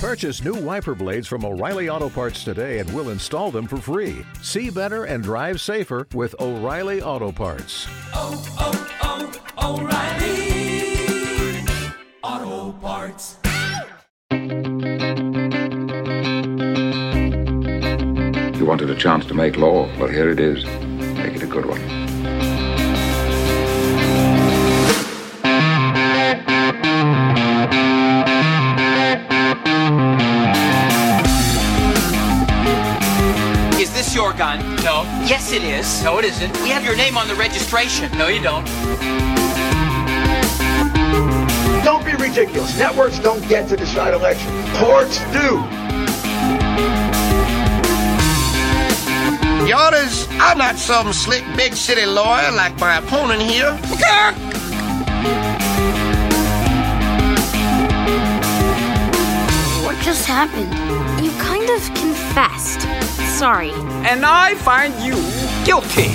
Purchase new wiper blades from O'Reilly Auto Parts today and we'll install them for free. See better and drive safer with O'Reilly Auto Parts. Oh, oh, oh, O'Reilly Auto Parts. You wanted a chance to make law. Well, here it is. Make it a good one. Is this your gun? No. Yes, it is. No, it isn't. We have your name on the registration. No, you don't. Don't be ridiculous. Networks don't get to decide elections. Courts do. Your Honors, I'm not some slick big city lawyer like my opponent here. Okay. What just happened? You kind of confessed. Sorry. And I find you guilty.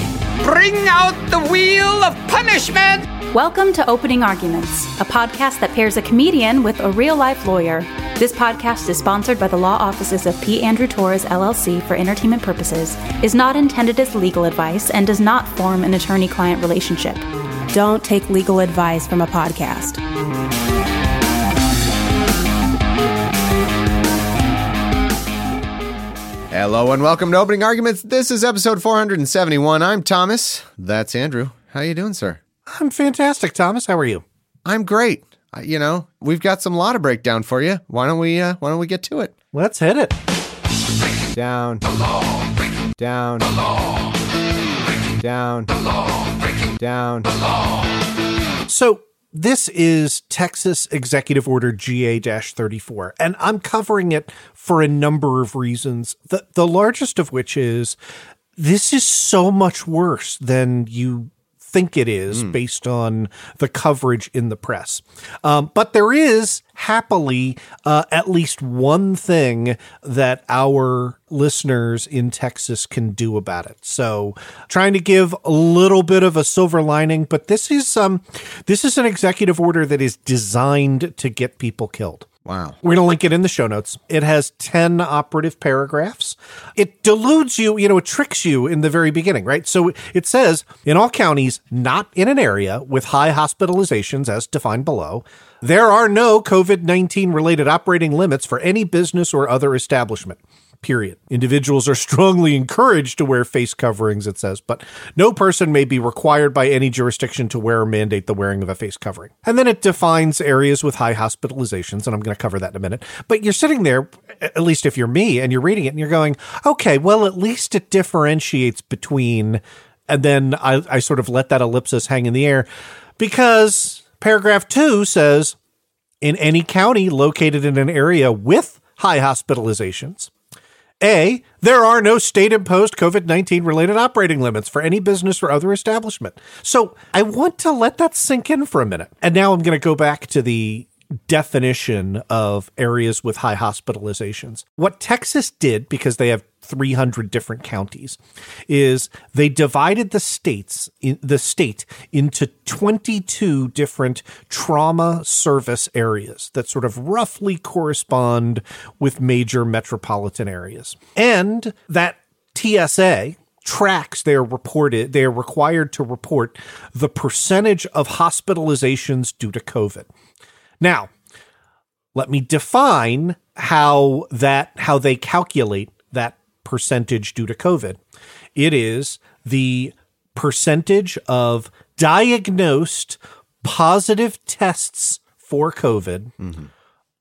Bring out the wheel of punishment. Welcome to Opening Arguments, a podcast that pairs a comedian with a real-life lawyer. This podcast is sponsored by the law offices of P. Andrew Torres, LLC, for entertainment purposes, is not intended as legal advice, and does not form an attorney-client relationship. Don't take legal advice from a podcast. Hello and welcome to Opening Arguments. This is episode 471. I'm Thomas. That's Andrew. How you doing, sir? I'm fantastic, Thomas. How are you? I'm great. You know, we've got some law to break down for you. Why don't we get to it? Let's hit it. Down. The law. Down. The law. Down. The law. Down. The law. So this is Texas Executive Order GA-34, and I'm covering it for a number of reasons, the largest of which is this is so much worse than you think it is based on the coverage in the press. But there is happily at least one thing that our listeners in Texas can do about it. So trying to give a little bit of a silver lining, but this is an executive order that is designed to get people killed. Wow. We're going to link it in the show notes. It has 10 operative paragraphs. It deludes you, it tricks you in the very beginning, right? So it says, in all counties not in an area with high hospitalizations as defined below, there are no COVID-19 related operating limits for any business or other establishment. Period. Individuals are strongly encouraged to wear face coverings, it says, but no person may be required by any jurisdiction to wear or mandate the wearing of a face covering. And then it defines areas with high hospitalizations, and I'm going to cover that in a minute. But you're sitting there, at least if you're me, and you're reading it, and you're going, okay, well, at least it differentiates between, and then I sort of let that ellipsis hang in the air, because paragraph 2 says, in any county located in an area with high hospitalizations, A, there are no state-imposed COVID-19 related operating limits for any business or other establishment. So I want to let that sink in for a minute. And now I'm going to go back to the definition of areas with high hospitalizations. What Texas did, because they have 300 different counties, is they divided the state into 22 different trauma service areas that sort of roughly correspond with major metropolitan areas. And that TSA tracks they are required to report the percentage of hospitalizations due to COVID. Now, let me define how they calculate that percentage due to COVID. It is the percentage of diagnosed positive tests for COVID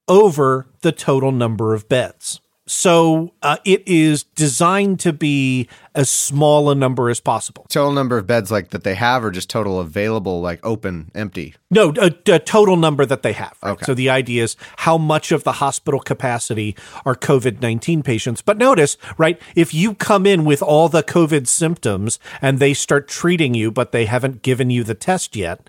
over the total number of beds. So it is designed to be as small a number as possible. Total number of beds like that they have, or just total available, like open, empty? No, a total number that they have. Right? Okay. So the idea is how much of the hospital capacity are COVID-19 patients. But notice, right, if you come in with all the COVID symptoms and they start treating you, but they haven't given you the test yet,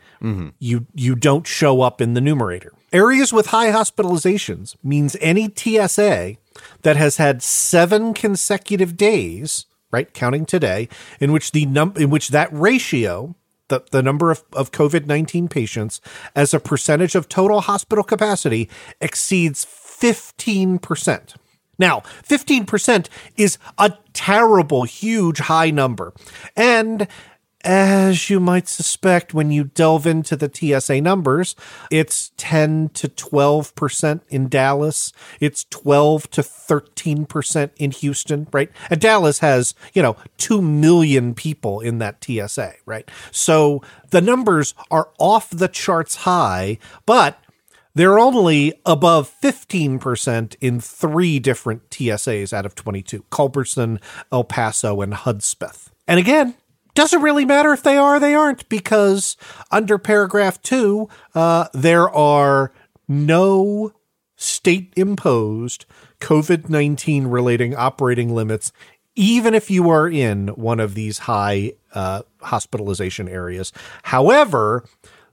you don't show up in the numerator. Areas with high hospitalizations means any TSA that has had 7 consecutive days, right, counting today, in which that ratio, the number of COVID-19 patients as a percentage of total hospital capacity, exceeds 15%. Now, 15% is a terrible, huge, high number. And as you might suspect, when you delve into the TSA numbers, it's 10 to 12% in Dallas. It's 12 to 13% in Houston, right? And Dallas has, 2 million people in that TSA, right? So the numbers are off the charts high, but they're only above 15% in three different TSAs out of 22, Culberson, El Paso, and Hudspeth. And again, doesn't really matter if they are or they aren't, because under paragraph 2, there are no state-imposed COVID-19 relating operating limits, even if you are in one of these high hospitalization areas. However,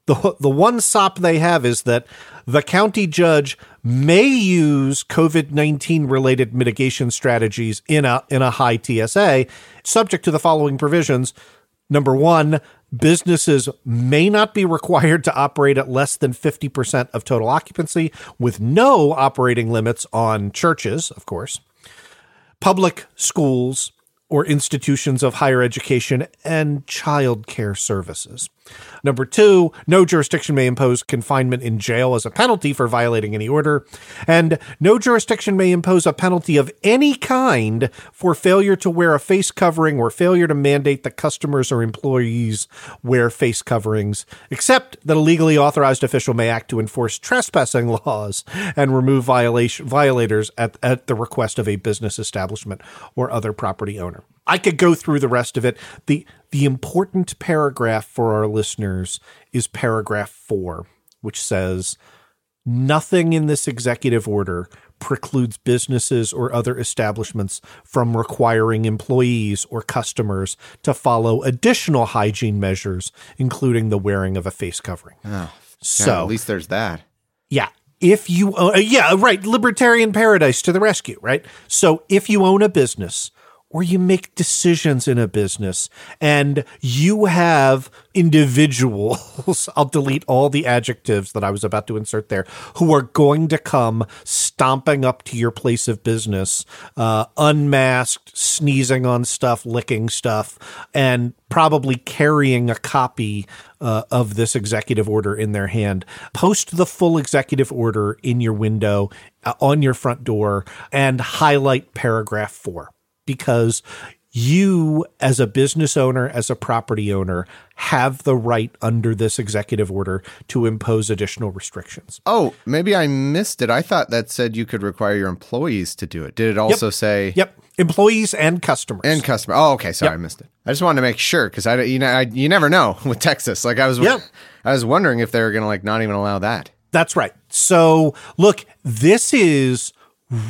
the one sop they have is that the county judge may use COVID-19 related mitigation strategies in a high TSA, subject to the following provisions. Number one, businesses may not be required to operate at less than 50% of total occupancy, with no operating limits on churches, of course, public schools, or institutions of higher education and child care services. Number two, no jurisdiction may impose confinement in jail as a penalty for violating any order. And no jurisdiction may impose a penalty of any kind for failure to wear a face covering or failure to mandate that customers or employees wear face coverings, except that a legally authorized official may act to enforce trespassing laws and remove violators at the request of a business establishment or other property owner. I could go through the rest of it. The important paragraph for our listeners is paragraph 4, which says, nothing in this executive order precludes businesses or other establishments from requiring employees or customers to follow additional hygiene measures, including the wearing of a face covering. Oh, yeah, so at least there's that. Yeah. If you right. Libertarian paradise to the rescue, right? So if you own a business or you make decisions in a business and you have individuals, I'll delete all the adjectives that I was about to insert there, who are going to come stomping up to your place of business, unmasked, sneezing on stuff, licking stuff, and probably carrying a copy of this executive order in their hand. Post the full executive order in your window, on your front door, and highlight paragraph 4. Because you, as a business owner, as a property owner, have the right under this executive order to impose additional restrictions. Oh, maybe I missed it. I thought that said you could require your employees to do it. Did it also say? Yep. Employees and customers. And customers. Oh, okay. Sorry, I missed it. I just wanted to make sure because you never know with Texas. Like I was wondering if they were going to not even allow that. That's right. So look, this is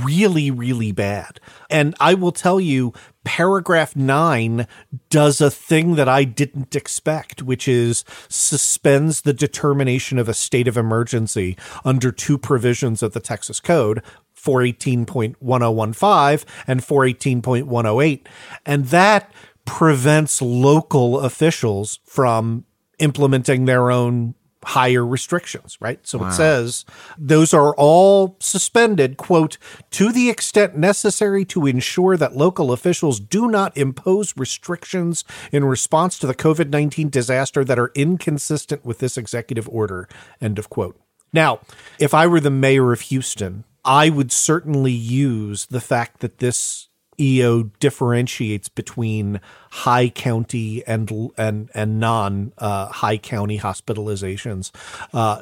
really, really bad. And I will tell you, paragraph 9 does a thing that I didn't expect, which is suspends the determination of a state of emergency under two provisions of the Texas Code, 418.1015 and 418.108. And that prevents local officials from implementing their own higher restrictions, right? So It says those are all suspended, quote, to the extent necessary to ensure that local officials do not impose restrictions in response to the COVID-19 disaster that are inconsistent with this executive order, end of quote. Now, if I were the mayor of Houston, I would certainly use the fact that this EO differentiates between high county and non high county hospitalizations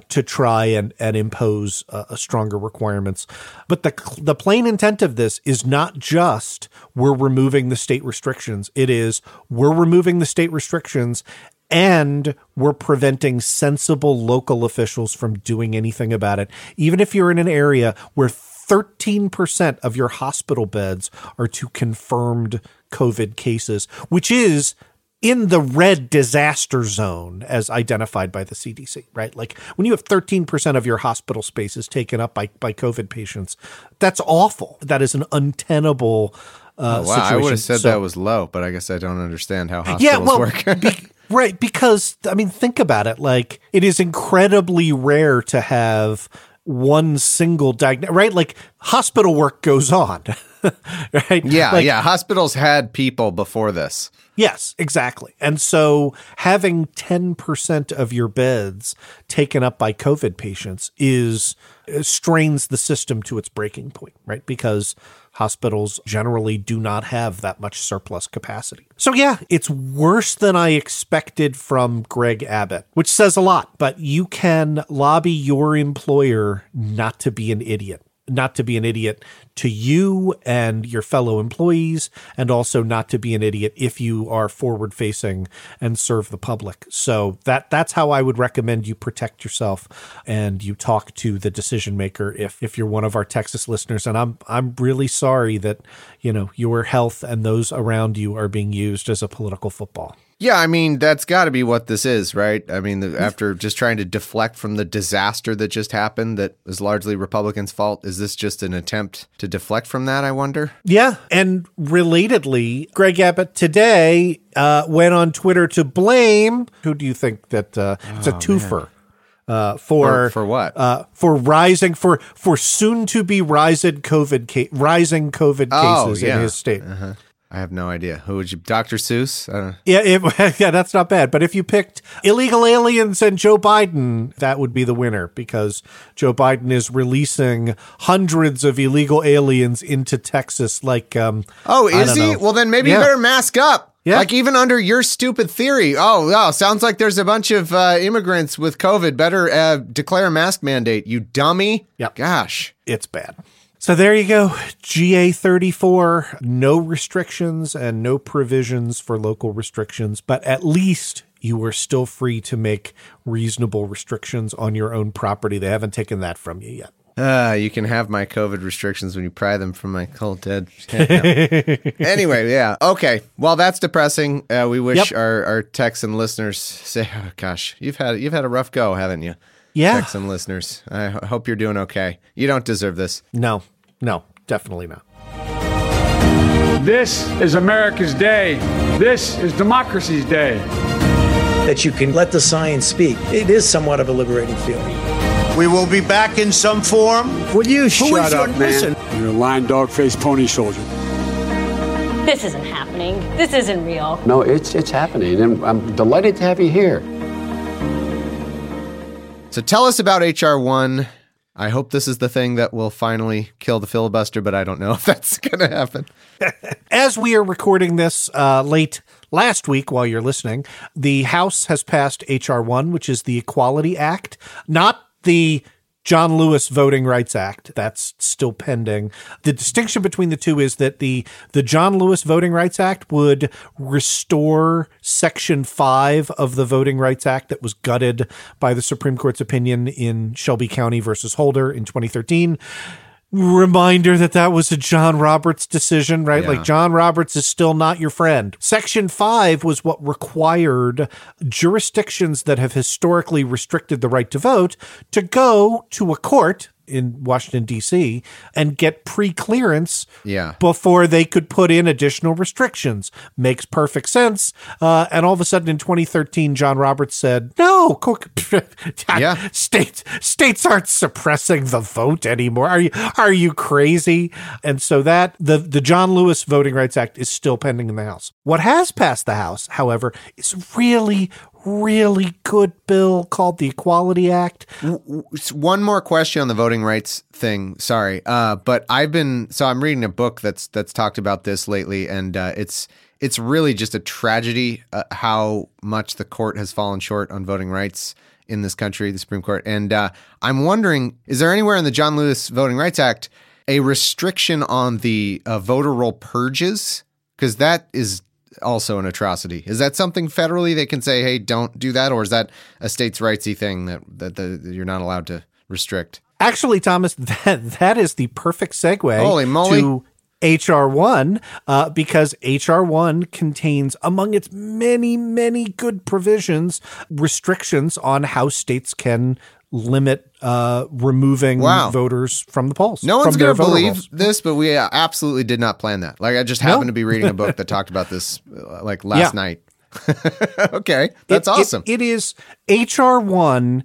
to try and impose stronger requirements. But the plain intent of this is not just we're removing the state restrictions. It is we're removing the state restrictions and we're preventing sensible local officials from doing anything about it, even if you're in an area where 13% of your hospital beds are to confirmed COVID cases, which is in the red disaster zone as identified by the CDC, right? Like when you have 13% of your hospital spaces taken up by COVID patients, that's awful. That is an untenable situation. I would have said that was low, but I guess I don't understand how hospitals work. Right. Because, think about it. Like it is incredibly rare to have one single diagnosis, right? Like hospital work goes on, right? Yeah, like, yeah. Hospitals had people before this. Yes, exactly. And so having 10% of your beds taken up by COVID patients strains the system to its breaking point, right? Because hospitals generally do not have that much surplus capacity. So yeah, it's worse than I expected from Greg Abbott, which says a lot, but you can lobby your employer not to be an idiot to you and your fellow employees, and also not to be an idiot if you are forward-facing and serve the public. So that's how I would recommend you protect yourself, and you talk to the decision maker if you're one of our Texas listeners. And I'm really sorry that, you know, your health and those around you are being used as a political football. Yeah, I mean, that's got to be what this is, right? I mean, after just trying to deflect from the disaster that just happened that is largely Republicans' fault, is this just an attempt to deflect from that, I wonder? Yeah, and relatedly, Greg Abbott today went on Twitter to blame, who do you think that it's a twofer? For what? For soon-to-be rising COVID cases in his state. Uh-huh. I have no idea. Who would you, Dr. Seuss? Yeah, that's not bad. But if you picked illegal aliens and Joe Biden, that would be the winner, because Joe Biden is releasing hundreds of illegal aliens into Texas. Like, is he? Well, then maybe you better mask up. Yeah. Like, even under your stupid theory. Oh, wow. Sounds like there's a bunch of immigrants with COVID. Better declare a mask mandate, you dummy. Yep. Gosh, it's bad. So there you go, GA-34, no restrictions and no provisions for local restrictions, but at least you are still free to make reasonable restrictions on your own property. They haven't taken that from you yet. You can have my COVID restrictions when you pry them from my cold dead. Anyway, yeah. Okay. Well, that's depressing. We wish our Texan listeners you've had a rough go, haven't you? Yeah. Texan listeners, I hope you're doing okay. You don't deserve this. No, definitely not. This is America's day. This is democracy's day. That you can let the science speak. It is somewhat of a liberating feeling. We will be back in some form. Will you shut up, man? You're a lying dog-faced pony soldier. This isn't happening. This isn't real. No, it's happening, and I'm delighted to have you here. So tell us about HR 1. I hope this is the thing that will finally kill the filibuster, but I don't know if that's going to happen. As we are recording this late last week, while you're listening, the House has passed HR 1, which is the Equality Act, not the John Lewis Voting Rights Act. That's still pending. The distinction between the two is that the John Lewis Voting Rights Act would restore Section 5 of the Voting Rights Act that was gutted by the Supreme Court's opinion in Shelby County versus Holder in 2013. Reminder that was a John Roberts decision, right? Yeah. Like, John Roberts is still not your friend. Section 5 was what required jurisdictions that have historically restricted the right to vote to go to a court in Washington, D.C., and get pre-clearance before they could put in additional restrictions. Makes perfect sense. And all of a sudden in 2013, John Roberts said, no, states aren't suppressing the vote anymore. Are you crazy? And so that the John Lewis Voting Rights Act is still pending in the House. What has passed the House, however, is really good bill called the Equality Act. One more question on the voting rights thing. Sorry. But I'm reading a book that's talked about this lately, and it's really just a tragedy how much the court has fallen short on voting rights in this country, the Supreme Court. And I'm wondering, is there anywhere in the John Lewis Voting Rights Act a restriction on the voter roll purges? Because that is also an atrocity. Is that something federally they can say, hey, don't do that? Or is that a states' rights-y thing that you're not allowed to restrict? Actually, Thomas, that is the perfect segue. Holy moly. To HR 1, because HR 1 contains, among its many, many good provisions, restrictions on how states can limit removing voters from the polls. No one's going to believe this, but we absolutely did not plan that. Like, I just happened to be reading a book that talked about this like last night. Okay. That's awesome. It is HR 1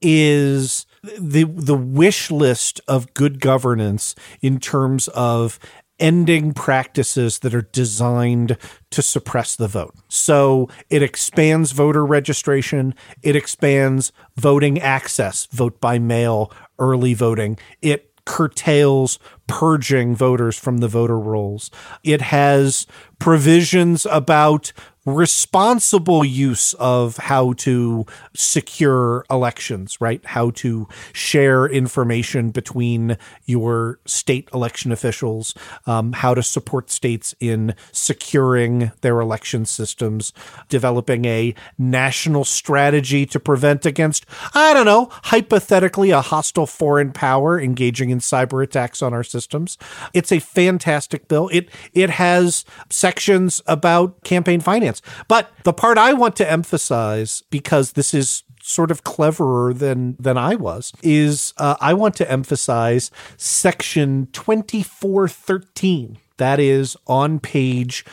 is the wish list of good governance in terms of ending practices that are designed to suppress the vote. So it expands voter registration. It expands voting access, vote by mail, early voting. It curtails purging voters from the voter rolls. It has provisions about responsible use of how to secure elections, right? How to share information between your state election officials, how to support states in securing their election systems, developing a national strategy to prevent against, I don't know, hypothetically a hostile foreign power engaging in cyber attacks on our systems. It's a fantastic bill. It has sections about campaign finance. But the part I want to emphasize, because this is sort of cleverer than I was, is I want to emphasize Section 2413. That is on page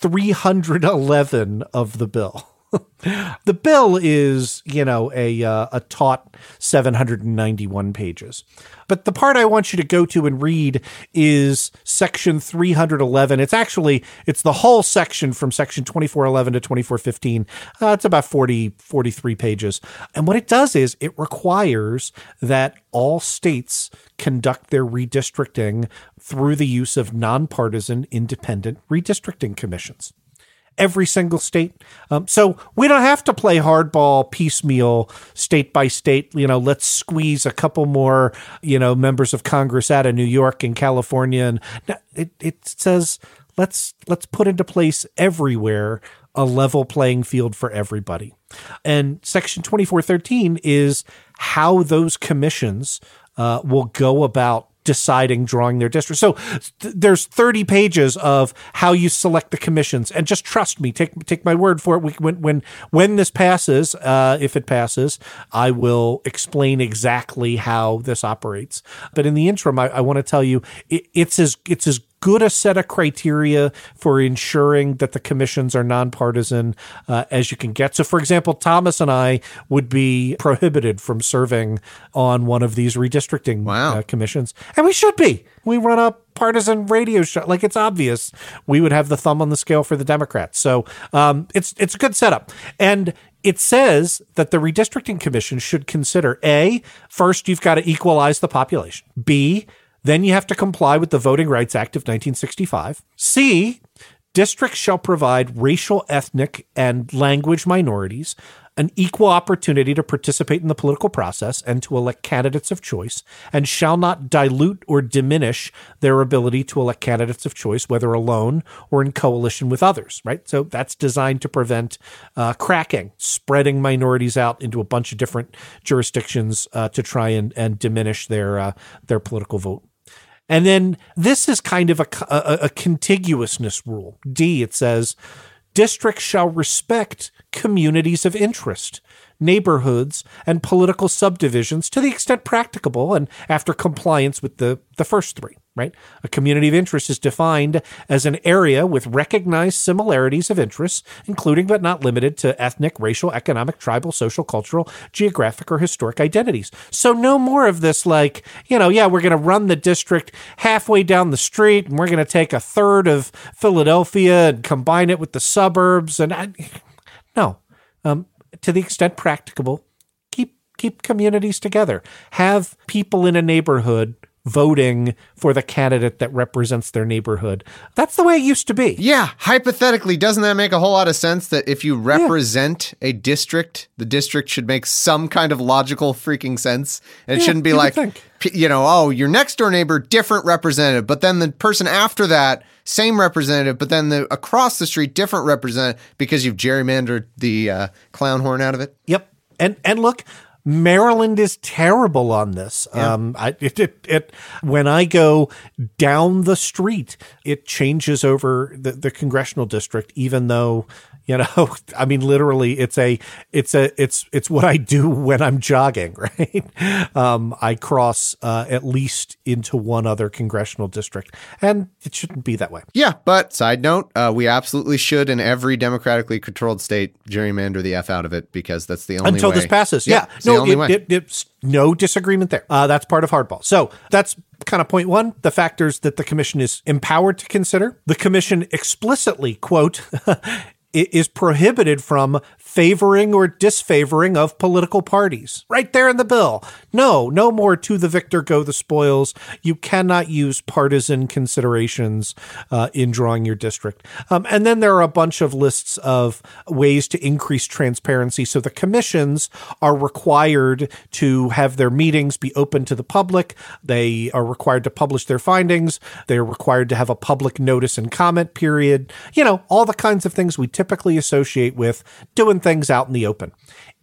311 of the bill. The bill is, a taut 791 pages. But the part I want you to go to and read is section 311. It's the whole section from section 2411 to 2415. It's about 43 pages. And what it does is it requires that all states conduct their redistricting through the use of nonpartisan independent redistricting commissions. Every single state. So we don't have to play hardball piecemeal state by state. Let's squeeze a couple more, members of Congress out of New York and California. And it says, let's put into place everywhere a level playing field for everybody. And Section 2413 is how those commissions will go about deciding, drawing their district. So there's 30 pages of how you select the commissions, and just trust me, take my word for it. When this passes, if it passes, I will explain exactly how this operates. But in the interim, I want to tell you, it's as good a set of criteria for ensuring that the commissions are nonpartisan as you can get. So, for example, Thomas and I would be prohibited from serving on one of these redistricting commissions. And we should be. We run a partisan radio show. It's obvious we would have the thumb on the scale for the Democrats. So it's a good setup. And it says that the redistricting commission should consider, A, first, you've got to equalize the population. B, then you have to comply with the Voting Rights Act of 1965. C, districts shall provide racial, ethnic, and language minorities an equal opportunity to participate in the political process and to elect candidates of choice, and shall not dilute or diminish their ability to elect candidates of choice, whether alone or in coalition with others, right? So that's designed to prevent cracking, spreading minorities out into a bunch of different jurisdictions to try and diminish their political vote. And then this is kind of a contiguousness rule. D, it says, districts shall respect communities of interest, neighborhoods, and political subdivisions to the extent practicable and after compliance with the first three, right? A community of interest is defined as an area with recognized similarities of interests, including but not limited to ethnic, racial, economic, tribal, social, cultural, geographic, or historic identities. So no more of this we're going to run the district halfway down the street and we're going to take a third of Philadelphia and combine it with the suburbs. And to the extent practicable, keep communities together. Have people in a neighborhood voting for the candidate that represents their neighborhood. That's the way it used to be. Yeah. Hypothetically, doesn't that make a whole lot of sense that if you represent a district, the district should make some kind of logical freaking sense? And it shouldn't be your next door neighbor, different representative, but then the person after that, same representative, but then across the street, different representative, because you've gerrymandered the clown horn out of it. Yep. And look, Maryland is terrible on this. Yeah. When I go down the street, it changes over the congressional district, even though, literally it's what I do when I'm jogging, right? I cross at least into one other congressional district, and it shouldn't be that way. Yeah. But side note, we absolutely should in every democratically controlled state gerrymander the F out of it, because that's the only way. Until this passes. Yeah. No, only way. It's no disagreement there. That's part of hardball. So that's kind of point one, the factors that the commission is empowered to consider. The commission explicitly, quote, is prohibited from favoring or disfavoring of political parties. Right there in the bill. No more to the victor go the spoils. You cannot use partisan considerations in drawing your district. And then there are a bunch of lists of ways to increase transparency. So the commissions are required to have their meetings be open to the public. They are required to publish their findings. They're required to have a public notice and comment period. You know, all the kinds of things we typically associate with doing things out in the open.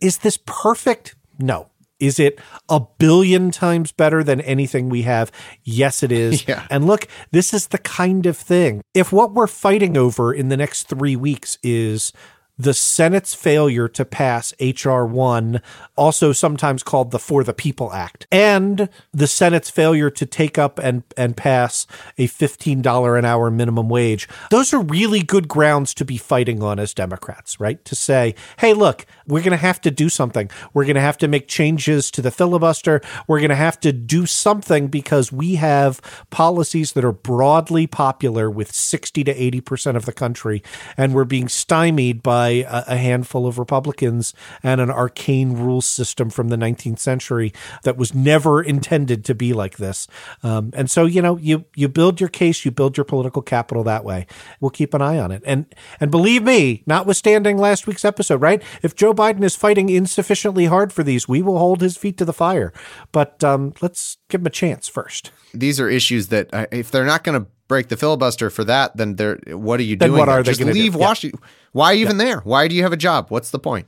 Is this perfect? No. Is it 1 billion times better than anything we have? Yes, it is. Yeah. And look, this is the kind of thing. If what we're fighting over in the next 3 weeks is the Senate's failure to pass HR 1, also sometimes called the For the People Act, and the Senate's failure to take up and pass a $15 an hour minimum wage, those are really good grounds to be fighting on as Democrats, right? To say, hey, look, we're going to have to do something. We're going to have to make changes to the filibuster. We're going to have to do something because we have policies that are broadly popular with 60 to 80% of the country, and we're being stymied by a handful of Republicans and an arcane rule system from the 19th century that was never intended to be like this. And so, you know, you build your case, you build your political capital that way. We'll keep an eye on it. And believe me, notwithstanding last week's episode, right? If Joe Biden is fighting insufficiently hard for these, we will hold his feet to the fire. But let's give him a chance first. These are issues that if they're not going to break the filibuster for that, then what are you doing? What are they going to do? Just leave Washington. Yeah. Why even there? Why do you have a job? What's the point?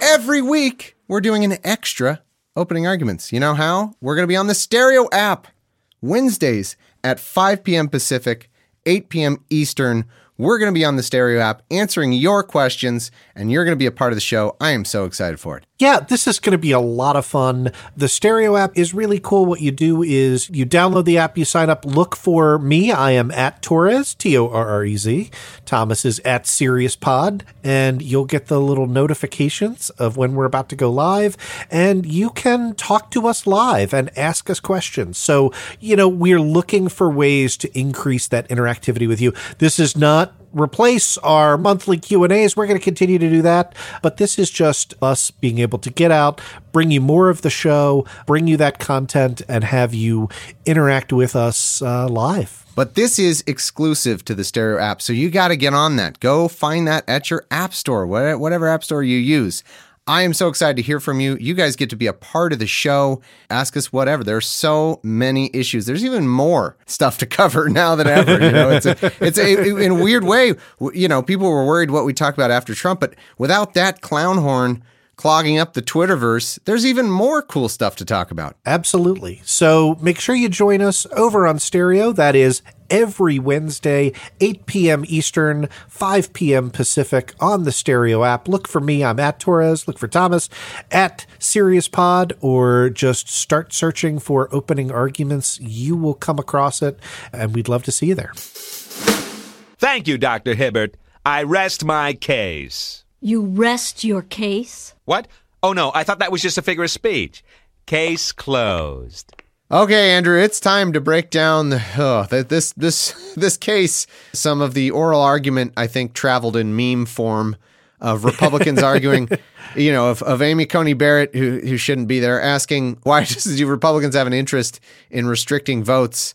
Every week, we're doing an extra opening arguments. You know how? We're going to be on the Stereo app Wednesdays at 5 p.m. Pacific, 8 p.m. Eastern. We're going to be on the Stereo app answering your questions, and you're going to be a part of the show. I am so excited for it. Yeah, this is going to be a lot of fun. The Stereo app is really cool. What you do is you download the app, you sign up, look for me. I am at Torres, T-O-R-R-E-Z. Thomas is at SiriusPod, and you'll get the little notifications of when we're about to go live, and you can talk to us live and ask us questions. So, you know, we're looking for ways to increase that interactivity with you. This is not replace our monthly Q&As. We're going to continue to do that. But this is just us being able to get out, bring you more of the show, bring you that content, and have you interact with us live. But this is exclusive to the Stereo app, so you got to get on that. Go find that at your app store, whatever app store you use. I am so excited to hear from you. You guys get to be a part of the show. Ask us whatever. There are so many issues. There's even more stuff to cover now than ever. You know, it's a in a weird way. You know, people were worried what we talked about after Trump, but without that clown horn clogging up the Twitterverse, there's even more cool stuff to talk about. Absolutely. So make sure you join us over on Stereo. That is every Wednesday, 8 p.m. Eastern, 5 p.m. Pacific on the Stereo app. Look for me. I'm at Torres. Look for Thomas at SiriusPod, or just start searching for Opening Arguments. You will come across it, and we'd love to see you there. Thank you, Dr. Hibbert. I rest my case. You rest your case? What? Oh, no, I thought that was just a figure of speech. Case closed. Okay, Andrew, it's time to break down this case. Some of the oral argument, I think, traveled in meme form of Republicans arguing, you know, of Amy Coney Barrett, who shouldn't be there, asking, why do Republicans have an interest in restricting votes?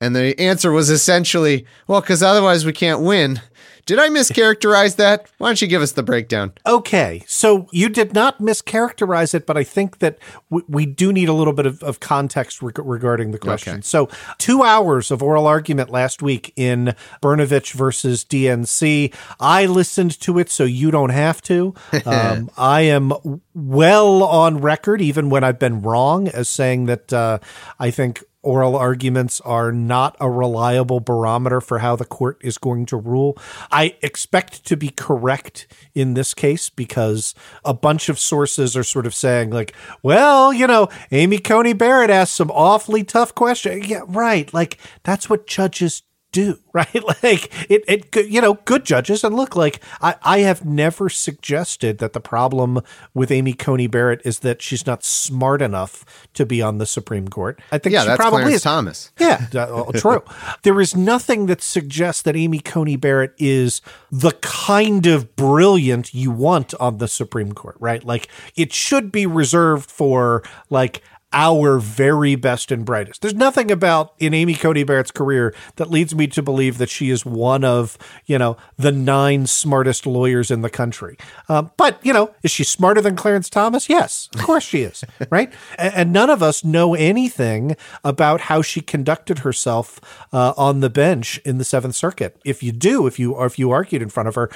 And the answer was essentially, well, because otherwise we can't win. Did I mischaracterize that? Why don't you give us the breakdown? Okay, so you did not mischaracterize it, but I think that we do need a little bit of context regarding the question. Okay. So 2 hours of oral argument last week in Brnovich versus DNC. I listened to it so you don't have to. I am well on record, even when I've been wrong, as saying that I think oral arguments are not a reliable barometer for how the court is going to rule. I expect to be correct in this case because a bunch of sources are sort of saying like, well, you know, Amy Coney Barrett asked some awfully tough questions. Yeah, right. Like that's what judges do, right? Like it, you know, good judges. And look, like I have never suggested that the problem with Amy Coney Barrett is that she's not smart enough to be on the Supreme Court. I think she probably Clarence is. Thomas. Yeah, true. There is nothing that suggests that Amy Coney Barrett is the kind of brilliant you want on the Supreme Court, right? Like it should be reserved for like our very best and brightest. There's nothing about in Amy Coney Barrett's career that leads me to believe that she is one of, you know, the 9 smartest lawyers in the country. But, you know, is she smarter than Clarence Thomas? Yes, of course she is, right? And none of us know anything about how she conducted herself on the bench in the Seventh Circuit. If you do, if you argued in front of her,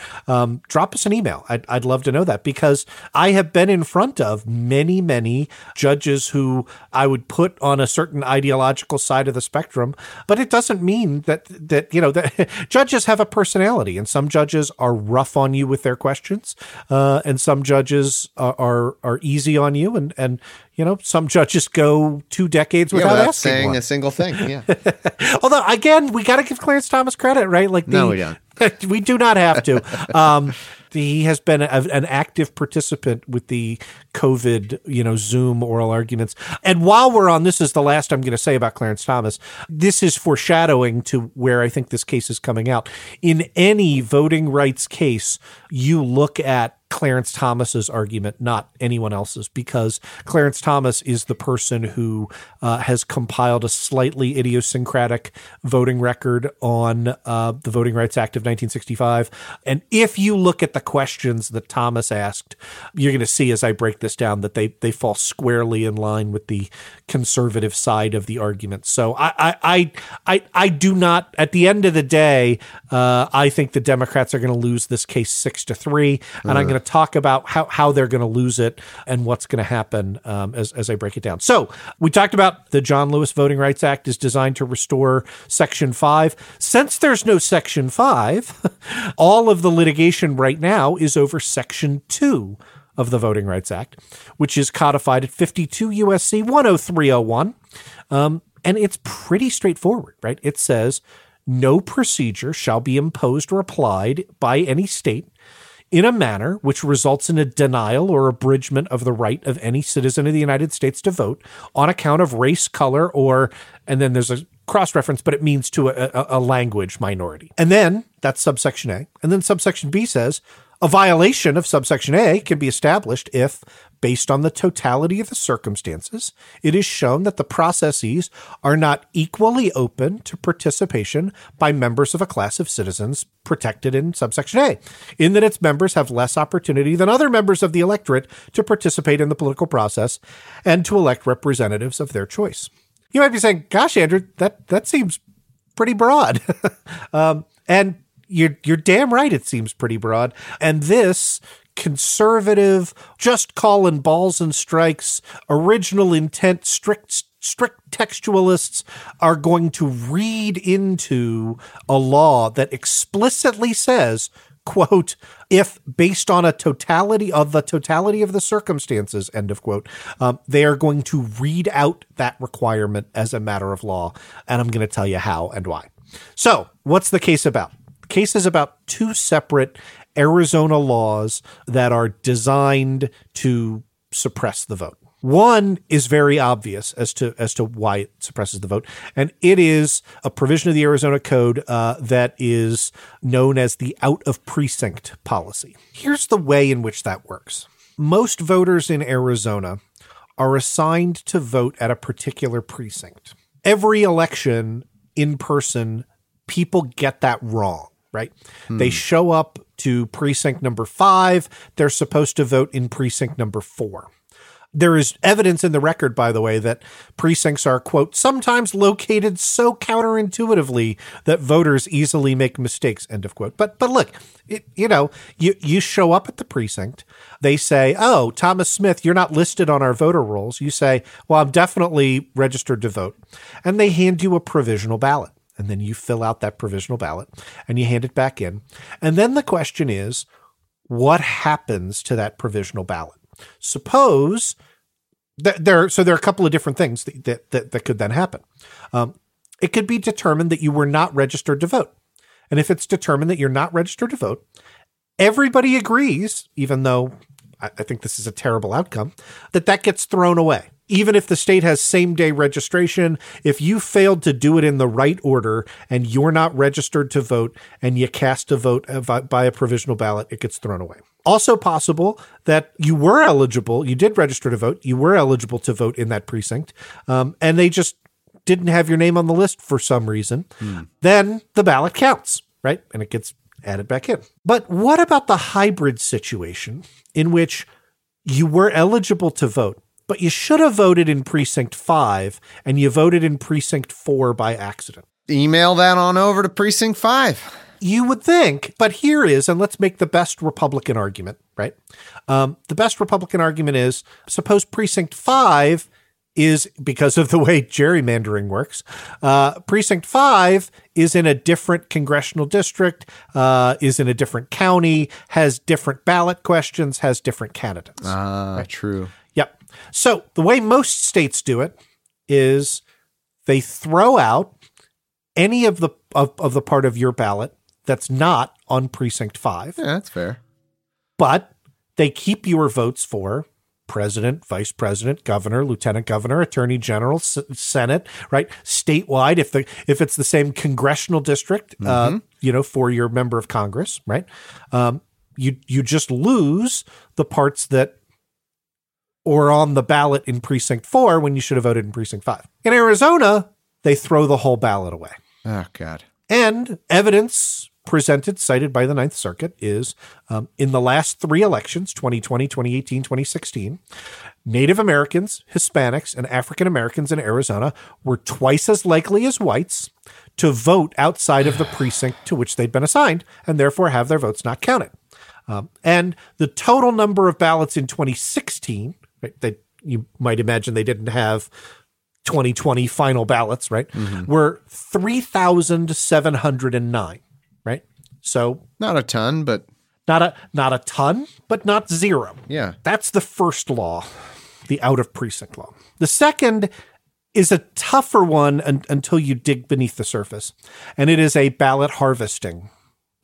drop us an email. I'd love to know that, because I have been in front of many, many judges who I would put on a certain ideological side of the spectrum, but it doesn't mean that you know, that judges have a personality, and some judges are rough on you with their questions, and some judges are easy on you, and you know, some judges go 2 decades without saying one. A single thing. Yeah. Although, again, we got to give Clarence Thomas credit, right? Like, no, we don't. We do not have to. He has been an active participant with the COVID, you know, Zoom oral arguments. And while we're on, this is the last I'm going to say about Clarence Thomas. This is foreshadowing to where I think this case is coming out. In any voting rights case, you look at Clarence Thomas's argument, not anyone else's, because Clarence Thomas is the person who has compiled a slightly idiosyncratic voting record on the Voting Rights Act of 1965. And if you look at the questions that Thomas asked, you're going to see as I break this down that they fall squarely in line with the conservative side of the argument. So I do not, at the end of the day, I think the Democrats are going to lose this case 6-3, and I'm going to talk about how they're going to lose it and what's going to happen as I break it down. So we talked about the John Lewis Voting Rights Act is designed to restore Section 5. Since there's no Section 5, all of the litigation right now is over Section 2 of the Voting Rights Act, which is codified at 52 U.S.C. 10301. And it's pretty straightforward, right? It says, no procedure shall be imposed or applied by any state in a manner which results in a denial or abridgment of the right of any citizen of the United States to vote on account of race, color, or, and then there's a cross-reference, but it means to a language minority. And then that's subsection A. And then subsection B says, a violation of subsection A can be established if, based on the totality of the circumstances, it is shown that the processes are not equally open to participation by members of a class of citizens protected in subsection A, in that its members have less opportunity than other members of the electorate to participate in the political process and to elect representatives of their choice. You might be saying, gosh, Andrew, that seems pretty broad. And you're damn right it seems pretty broad. And this conservative, just calling balls and strikes, original intent, strict textualists are going to read into a law that explicitly says, quote, if based on the totality of the circumstances, end of quote, they are going to read out that requirement as a matter of law. And I'm going to tell you how and why. So what's the case about? The case is about 2 separate Arizona laws that are designed to suppress the vote. One is very obvious as to why it suppresses the vote, and it is a provision of the Arizona Code that is known as the out-of-precinct policy. Here's the way in which that works. Most voters in Arizona are assigned to vote at a particular precinct. Every election in person, people get that wrong, right? Hmm. They show up to precinct number 5. They're supposed to vote in precinct number 4. There is evidence in the record, by the way, that precincts are, quote, sometimes located so counterintuitively that voters easily make mistakes, end of quote. But look, you show up at the precinct. They say, oh, Thomas Smith, you're not listed on our voter rolls. You say, well, I'm definitely registered to vote. And they hand you a provisional ballot. And then you fill out that provisional ballot and you hand it back in. And then the question is, what happens to that provisional ballot? Suppose that there are a couple of different things that could then happen. it could be determined that you were not registered to vote. And if it's determined that you're not registered to vote, everybody agrees, even though I think this is a terrible outcome, that that gets thrown away. Even if the state has same-day registration, if you failed to do it in the right order and you're not registered to vote and you cast a vote by a provisional ballot, it gets thrown away. Also possible that you were eligible, you did register to vote, you were eligible to vote in that precinct, and they just didn't have your name on the list for some reason, Then the ballot counts, right? And it gets added back in. But what about the hybrid situation in which you were eligible to vote, but you should have voted in precinct 5 and you voted in precinct 4 by accident? Email that on over to precinct 5. You would think, but here is, and let's make the best Republican argument, right? The best Republican argument is, suppose precinct 5 is, because of the way gerrymandering works, precinct 5 is in a different congressional district, is in a different county, has different ballot questions, has different candidates. Right? True. Yep. So the way most states do it is they throw out any of the part of your ballot that's not on precinct 5. Yeah, that's fair. But they keep your votes for president, vice president, governor, lieutenant governor, attorney general, senate, right? Statewide, if it's the same congressional district, for your member of Congress, right? You just lose the parts that are on the ballot in precinct 4 when you should have voted in precinct 5. In Arizona, they throw the whole ballot away. Oh, God. And evidence presented, cited by the Ninth Circuit, is in the last three elections, 2020, 2018, 2016, Native Americans, Hispanics, and African Americans in Arizona were twice as likely as whites to vote outside of the precinct to which they'd been assigned and therefore have their votes not counted. And the total number of ballots in 2016, right, that you might imagine they didn't have 2020 final ballots, right, were 3,709, right? So not a ton, but not a ton, but not zero. Yeah. That's the first law, the out of precinct law. The second is a tougher one until you dig beneath the surface, and it is a ballot harvesting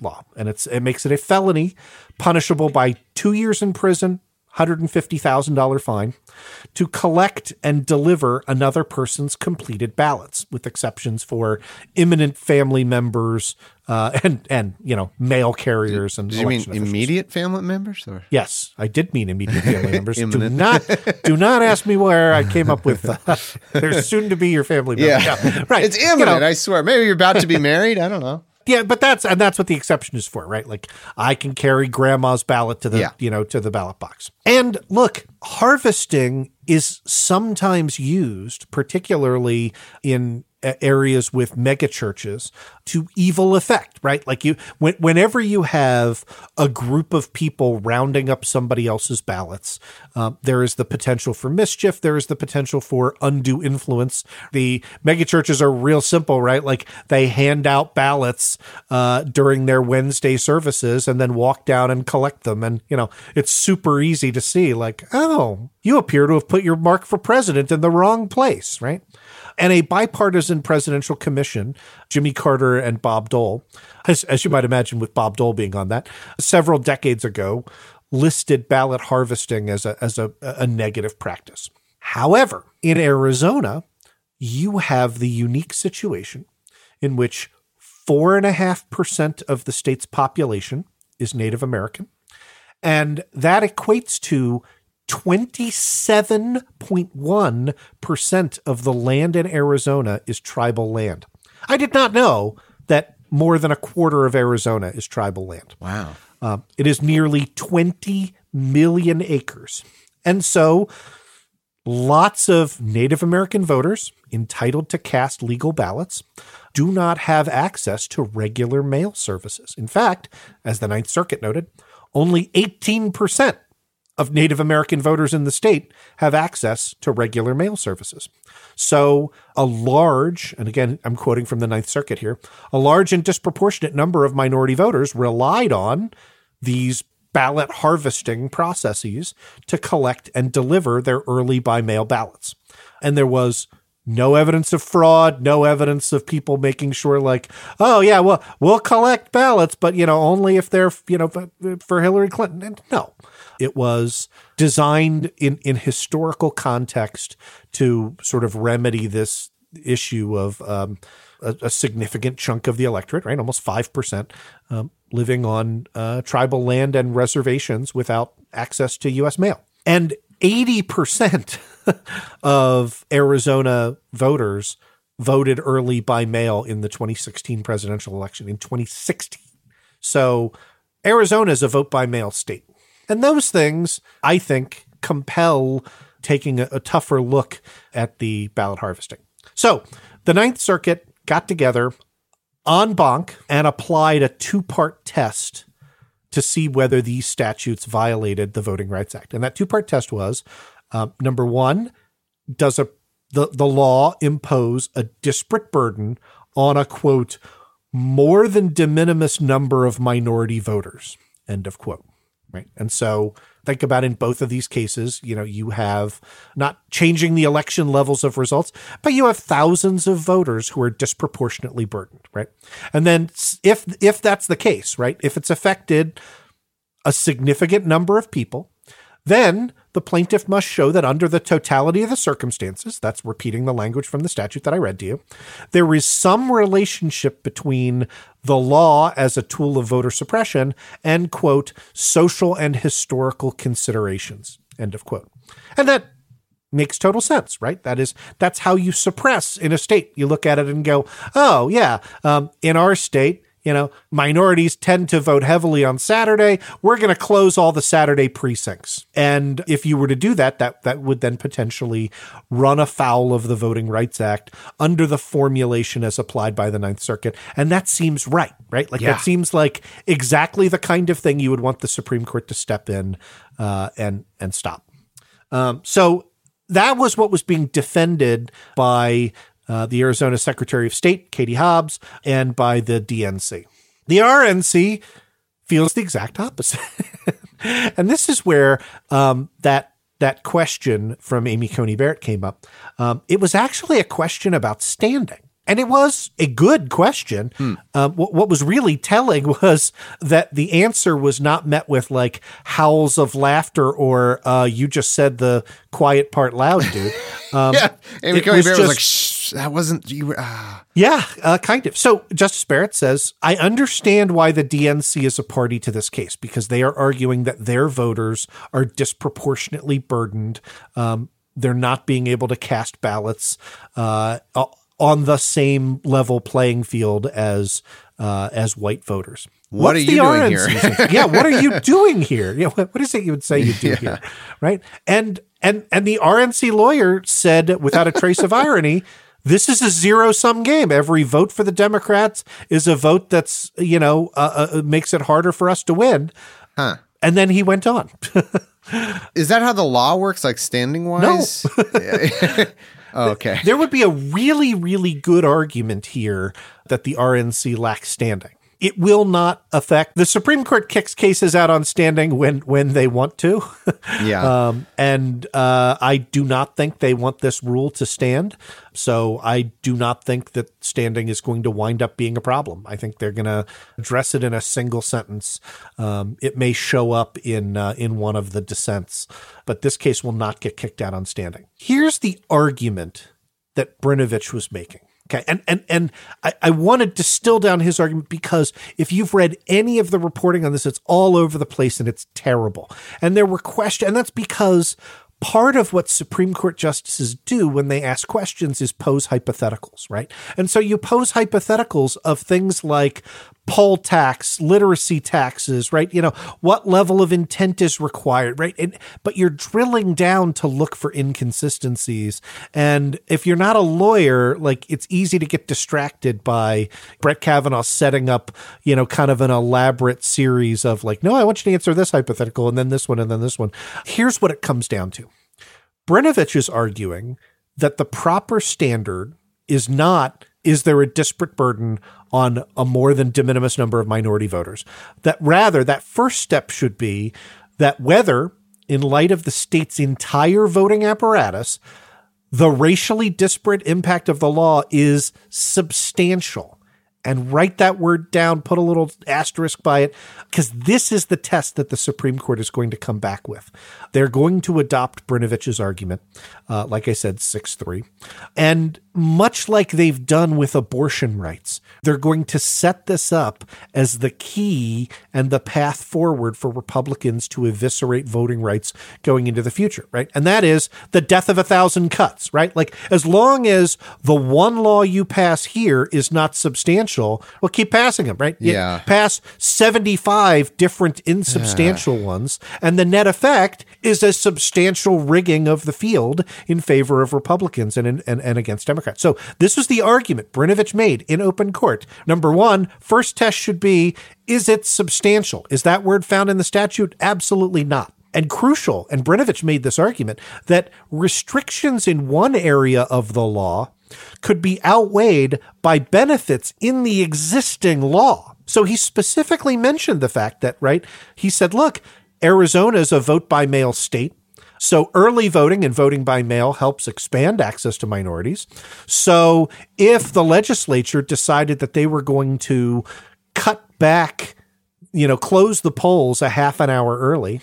law, and it makes it a felony punishable by 2 years in prison, $150,000 fine, to collect and deliver another person's completed ballots, with exceptions for imminent family members and mail carriers and election officials. Do you mean immediate family members? Or? Yes, I did mean immediate family members. do not ask me where I came up with they're soon to be your family members. Yeah. Yeah, right. It's imminent, I swear. Maybe you're about to be married. I don't know. Yeah, but that's what the exception is for, right? Like, I can carry grandma's ballot to the, to the ballot box. And look, harvesting is sometimes used, particularly in areas with megachurches, to evil effect, right? Like, whenever you have a group of people rounding up somebody else's ballots, there is the potential for mischief. There is the potential for undue influence. The megachurches are real simple, right? Like, they hand out ballots during their Wednesday services and then walk down and collect them. And, it's super easy to see, like, oh, you appear to have put your mark for president in the wrong place, right? And a bipartisan presidential commission, Jimmy Carter and Bob Dole, as you might imagine with Bob Dole being on that, several decades ago, listed ballot harvesting as a negative practice. However, in Arizona, you have the unique situation in which 4.5% of the state's population is Native American, and that equates to 27.1% of the land in Arizona is tribal land. I did not know that more than a quarter of Arizona is tribal land. Wow. It is nearly 20 million acres. And so lots of Native American voters entitled to cast legal ballots do not have access to regular mail services. In fact, as the Ninth Circuit noted, only 18% of Native American voters in the state have access to regular mail services. So a large, and again, I'm quoting from the Ninth Circuit here, a large and disproportionate number of minority voters relied on these ballot harvesting processes to collect and deliver their early by mail ballots. And there was No evidence of fraud, no evidence of people making sure like, oh, yeah, well, we'll collect ballots, but, you know, only if they're, you know, for Hillary Clinton. And no, it was designed in historical context to sort of remedy this issue of a significant chunk of the electorate, right? Almost 5% living on tribal land and reservations without access to U.S. mail. And 80% of Arizona voters voted early by mail in the 2016 presidential election in 2016. So Arizona is a vote by mail state. And those things, I think, compel taking a tougher look at the ballot harvesting. So the Ninth Circuit got together en banc and applied a two-part test to see whether these statutes violated the Voting Rights Act. And that two-part test was, number one, does the law impose a disparate burden on a, quote, more than de minimis number of minority voters, end of quote, right? And so think about in both of these cases, you know, you have not changing the election levels of results, but you have thousands of voters who are disproportionately burdened, right? And then if that's the case, right, if it's affected a significant number of people, then the plaintiff must show that under the totality of the circumstances, that's repeating the language from the statute that I read to you, there is some relationship between the law as a tool of voter suppression and, quote, social and historical considerations, end of quote. And that makes total sense, right? That's how you suppress in a state. You look at it and go, oh, yeah, in our state, you know, minorities tend to vote heavily on Saturday. We're going to close all the Saturday precincts. And if you were to do that, that would then potentially run afoul of the Voting Rights Act under the formulation as applied by the Ninth Circuit. And that seems right, right? Like that seems like exactly the kind of thing you would want the Supreme Court to step in and stop. So that was what was being defended by the Arizona Secretary of State, Katie Hobbs, and by the DNC. The RNC feels the exact opposite. And this is where that question from Amy Coney Barrett came up. It was actually a question about standing. And it was a good question. What was really telling was that the answer was not met with like howls of laughter or you just said the quiet part loud, dude. Amy Coney Barrett was like, shh, that wasn't you. Kind of. So Justice Barrett says, I understand why the DNC is a party to this case because they are arguing that their voters are disproportionately burdened. They're not being able to cast ballots on the same level playing field as white voters. What are you doing here? Yeah, what are you doing here? Yeah, what is it you would say you do here, right? And the RNC lawyer said, without a trace of irony, this is a zero-sum game. Every vote for the Democrats is a vote that's, you know, makes it harder for us to win. Huh. And then he went on. Is that how the law works, like standing-wise? No. Oh, okay. There would be a really, really good argument here that the RNC lacks standing. It will not affect. The Supreme Court kicks cases out on standing when they want to. Yeah. And I do not think they want this rule to stand. So I do not think that standing is going to wind up being a problem. I think they're going to address it in a single sentence. It may show up in one of the dissents, but this case will not get kicked out on standing. Here's the argument that Brnovich was making. Okay. And I want to distill down his argument because if you've read any of the reporting on this, it's all over the place and it's terrible. And there were questions, and that's because part of what Supreme Court justices do when they ask questions is pose hypotheticals, right? And so you pose hypotheticals of things like poll tax, literacy taxes, right? You know, what level of intent is required, right? But you're drilling down to look for inconsistencies. And if you're not a lawyer, like it's easy to get distracted by Brett Kavanaugh setting up, you know, kind of an elaborate series of like, no, I want you to answer this hypothetical and then this one and then this one. Here's what it comes down to. Brnovich is arguing that the proper standard is not, is there a disparate burden on a more than de minimis number of minority voters? That rather, that first step should be that whether, in light of the state's entire voting apparatus, The racially disparate impact of the law is substantial. And write that word down, put a little asterisk by it, because this is the test that the Supreme Court is going to come back with. They're going to adopt Brnovich's argument, like I said, 6-3. And much like they've done with abortion rights, they're going to set this up as the key and the path forward for Republicans to eviscerate voting rights going into the future, right? And that is the death of a thousand cuts, right? Like, as long as the one law you pass here is not substantial, well, keep passing them, right? You pass 75 different insubstantial ones, and the net effect is a substantial rigging of the field in favor of Republicans and against Democrats. So this was the argument Brnovich made in open court. Number one, first test should be, is it substantial? Is that word found in the statute? Absolutely not. And crucial, and Brnovich made this argument, that restrictions in one area of the law could be outweighed by benefits in the existing law. So he specifically mentioned the fact that, right, he said, look, Arizona is a vote-by-mail state. So early voting and voting by mail helps expand access to minorities. So if the legislature decided that they were going to cut back, you know, close the polls a half an hour early,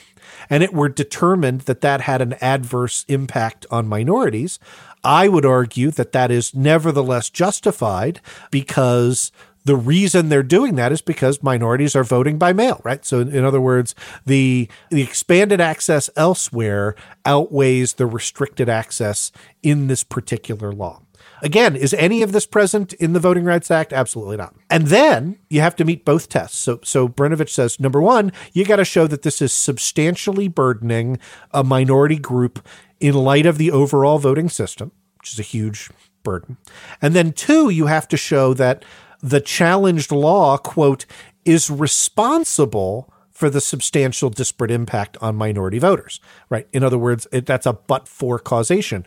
and it were determined that that had an adverse impact on minorities, I would argue that that is nevertheless justified, because the reason they're doing that is because minorities are voting by mail, right? So in other words, the expanded access elsewhere outweighs the restricted access in this particular law. Again, is any of this present in the Voting Rights Act? Absolutely not. And then you have to meet both tests. So Brnovich says, number one, you got to show that this is substantially burdening a minority group in light of the overall voting system, which is a huge burden. And then two, you have to show that the challenged law, quote, is responsible for the substantial disparate impact on minority voters, right? In other words, that's a but-for causation.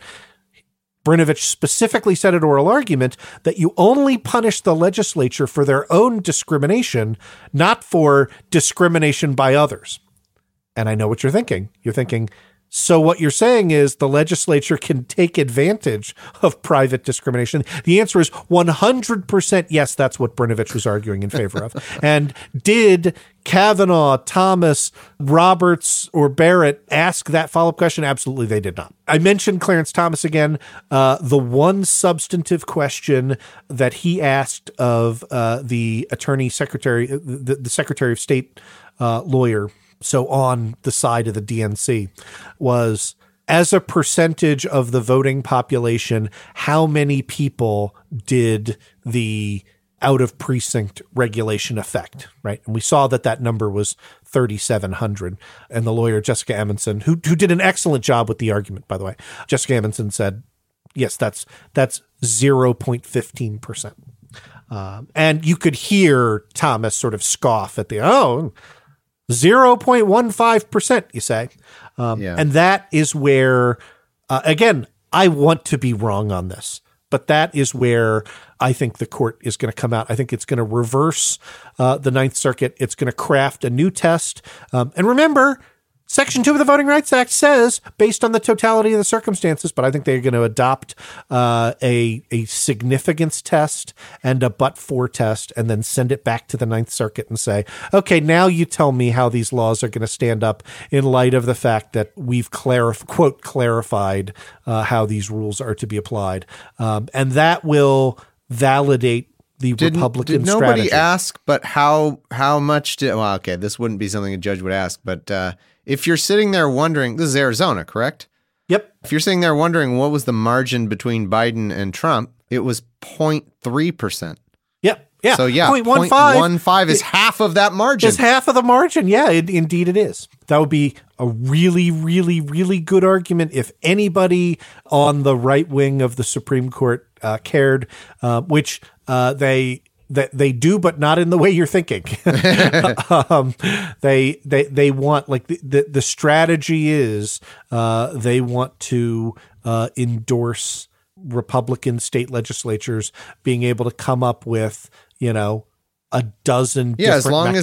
Brnovich specifically said at oral argument that you only punish the legislature for their own discrimination, not for discrimination by others. And I know what you're thinking. You're thinking, so what you're saying is the legislature can take advantage of private discrimination. The answer is 100% yes, that's what Brnovich was arguing in favor of. And did Kavanaugh, Thomas, Roberts, or Barrett ask that follow-up question? Absolutely, they did not. I mentioned Clarence Thomas again. The one substantive question that he asked of the attorney secretary, the Secretary of State lawyer, so on the side of the DNC, was, as a percentage of the voting population, how many people did the out of precinct regulation affect, right? And we saw that that number was 3,700. And the lawyer, Jessica Amundson, who did an excellent job with the argument, by the way, Jessica Amundson said, yes, that's 0.15%. And you could hear Thomas sort of scoff at the, 0.15%, you say. And that is where, again, I want to be wrong on this, but that is where I think the court is going to come out. I think it's going to reverse the Ninth Circuit. It's going to craft a new test. And remember, Section 2 of the Voting Rights Act says, based on the totality of the circumstances, but I think they're going to adopt a significance test and a but-for test, and then send it back to the Ninth Circuit and say, okay, now you tell me how these laws are going to stand up in light of the fact that we've, quote, clarified how these rules are to be applied. And that will validate the Republican strategy. Did nobody ask, but how much did – well, okay, this wouldn't be something a judge would ask, but if you're sitting there wondering, this is Arizona, correct? Yep. If you're sitting there wondering what was the margin between Biden and Trump, it was 0.3%. Yep. Yeah. So yeah, 0.15 is half of that margin. It's half of the margin. Yeah, indeed it is. That would be a really, really, really good argument if anybody on the right wing of the Supreme Court cared, which they do, but not in the way you're thinking. They want, like, the strategy is they want to endorse Republican state legislatures being able to come up with, you know, a dozen different mechanisms. Yeah, as long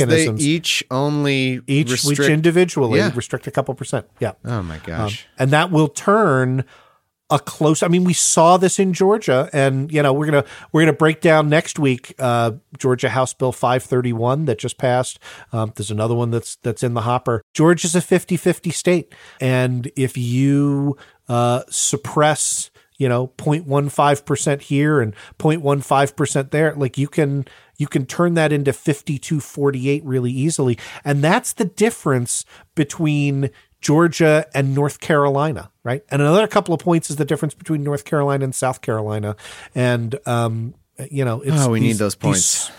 as they each individually restrict a couple percent. Yeah. Oh my gosh. And that will turn a close. I mean, we saw this in Georgia, and you know we're gonna break down next week Georgia House Bill 531 that just passed. There's another one that's in the hopper. Georgia's a 50-50 state, and if you suppress 0.15% here and 0.15% there, like you can turn that into 52-48 really easily, and that's the difference between Georgia and North Carolina, right? And another couple of points is the difference between North Carolina and South Carolina. And, we need those points.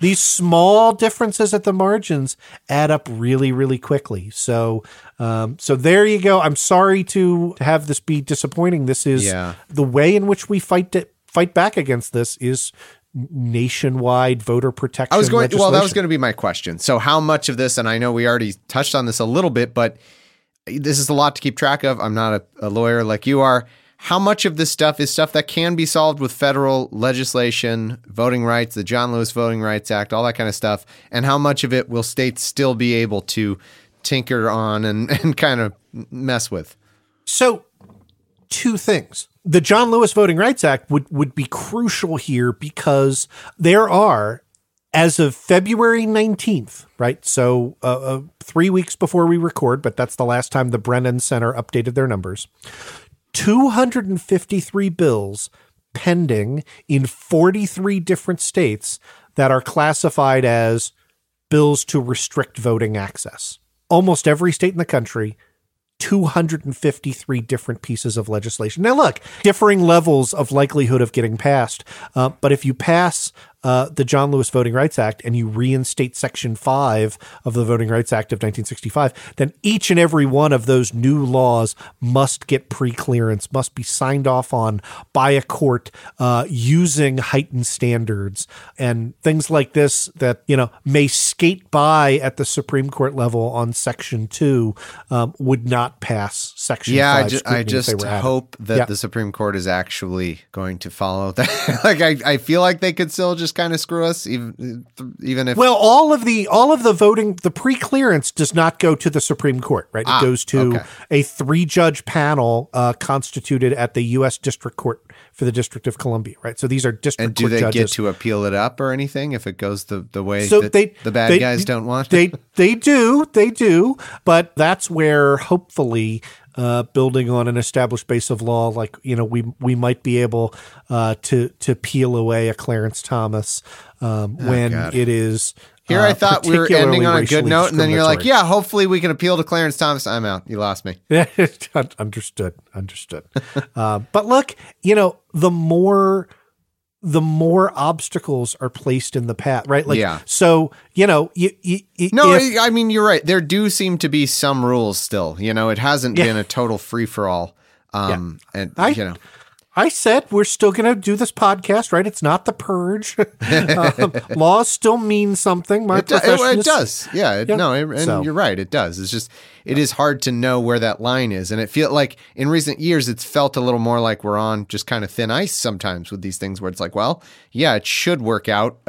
These small differences at the margins add up really, really quickly. So there you go. I'm sorry to have this be disappointing. This is the way in which we fight back against this is nationwide voter protection. That was going to be my question. So how much of this, and I know we already touched on this a little bit, but this is a lot to keep track of. I'm not a lawyer like you are. How much of this stuff is stuff that can be solved with federal legislation, voting rights, the John Lewis Voting Rights Act, all that kind of stuff? And how much of it will states still be able to tinker on and kind of mess with? So two things. The John Lewis Voting Rights Act would be crucial here because there are, as of February 19th, right? So 3 weeks before we record, but that's the last time the Brennan Center updated their numbers, 253 bills pending in 43 different states that are classified as bills to restrict voting access. Almost every state in the country 253 different pieces of legislation. Now, look, differing levels of likelihood of getting passed. But if you pass the John Lewis Voting Rights Act and you reinstate Section 5 of the Voting Rights Act of 1965, then each and every one of those new laws must get pre-clearance, must be signed off on by a court using heightened standards and things like this that, may skate by at the Supreme Court level on Section 2 would not pass Section 5. I just hope that the Supreme Court is actually going to follow that. I feel like they could still just kind of screw us, even if. Well, all of the voting, the pre-clearance does not go to the Supreme Court, right? It goes to a 3-judge panel constituted at the U.S. District Court for the District of Columbia, right? So these are district court judges. And do they get to appeal it up or anything if it goes the way guys don't want? They do, but that's where hopefully. Building on an established base of law, like we might be able to peel away a Clarence Thomas when it is. Here, I thought we were ending on a good note, and then you're like, "Yeah, hopefully we can appeal to Clarence Thomas." I'm out. You lost me. Understood. But look, the more obstacles are placed in the path, right? So, you're right. There do seem to be some rules still, it hasn't been a total free for all. And I said, we're still going to do this podcast, right? It's not the purge. Laws still mean something. It does. You're right. It does. It's just, it is hard to know where that line is. And it feels like in recent years, it's felt a little more like we're on just kind of thin ice sometimes with these things where it's like, well, yeah, it should work out.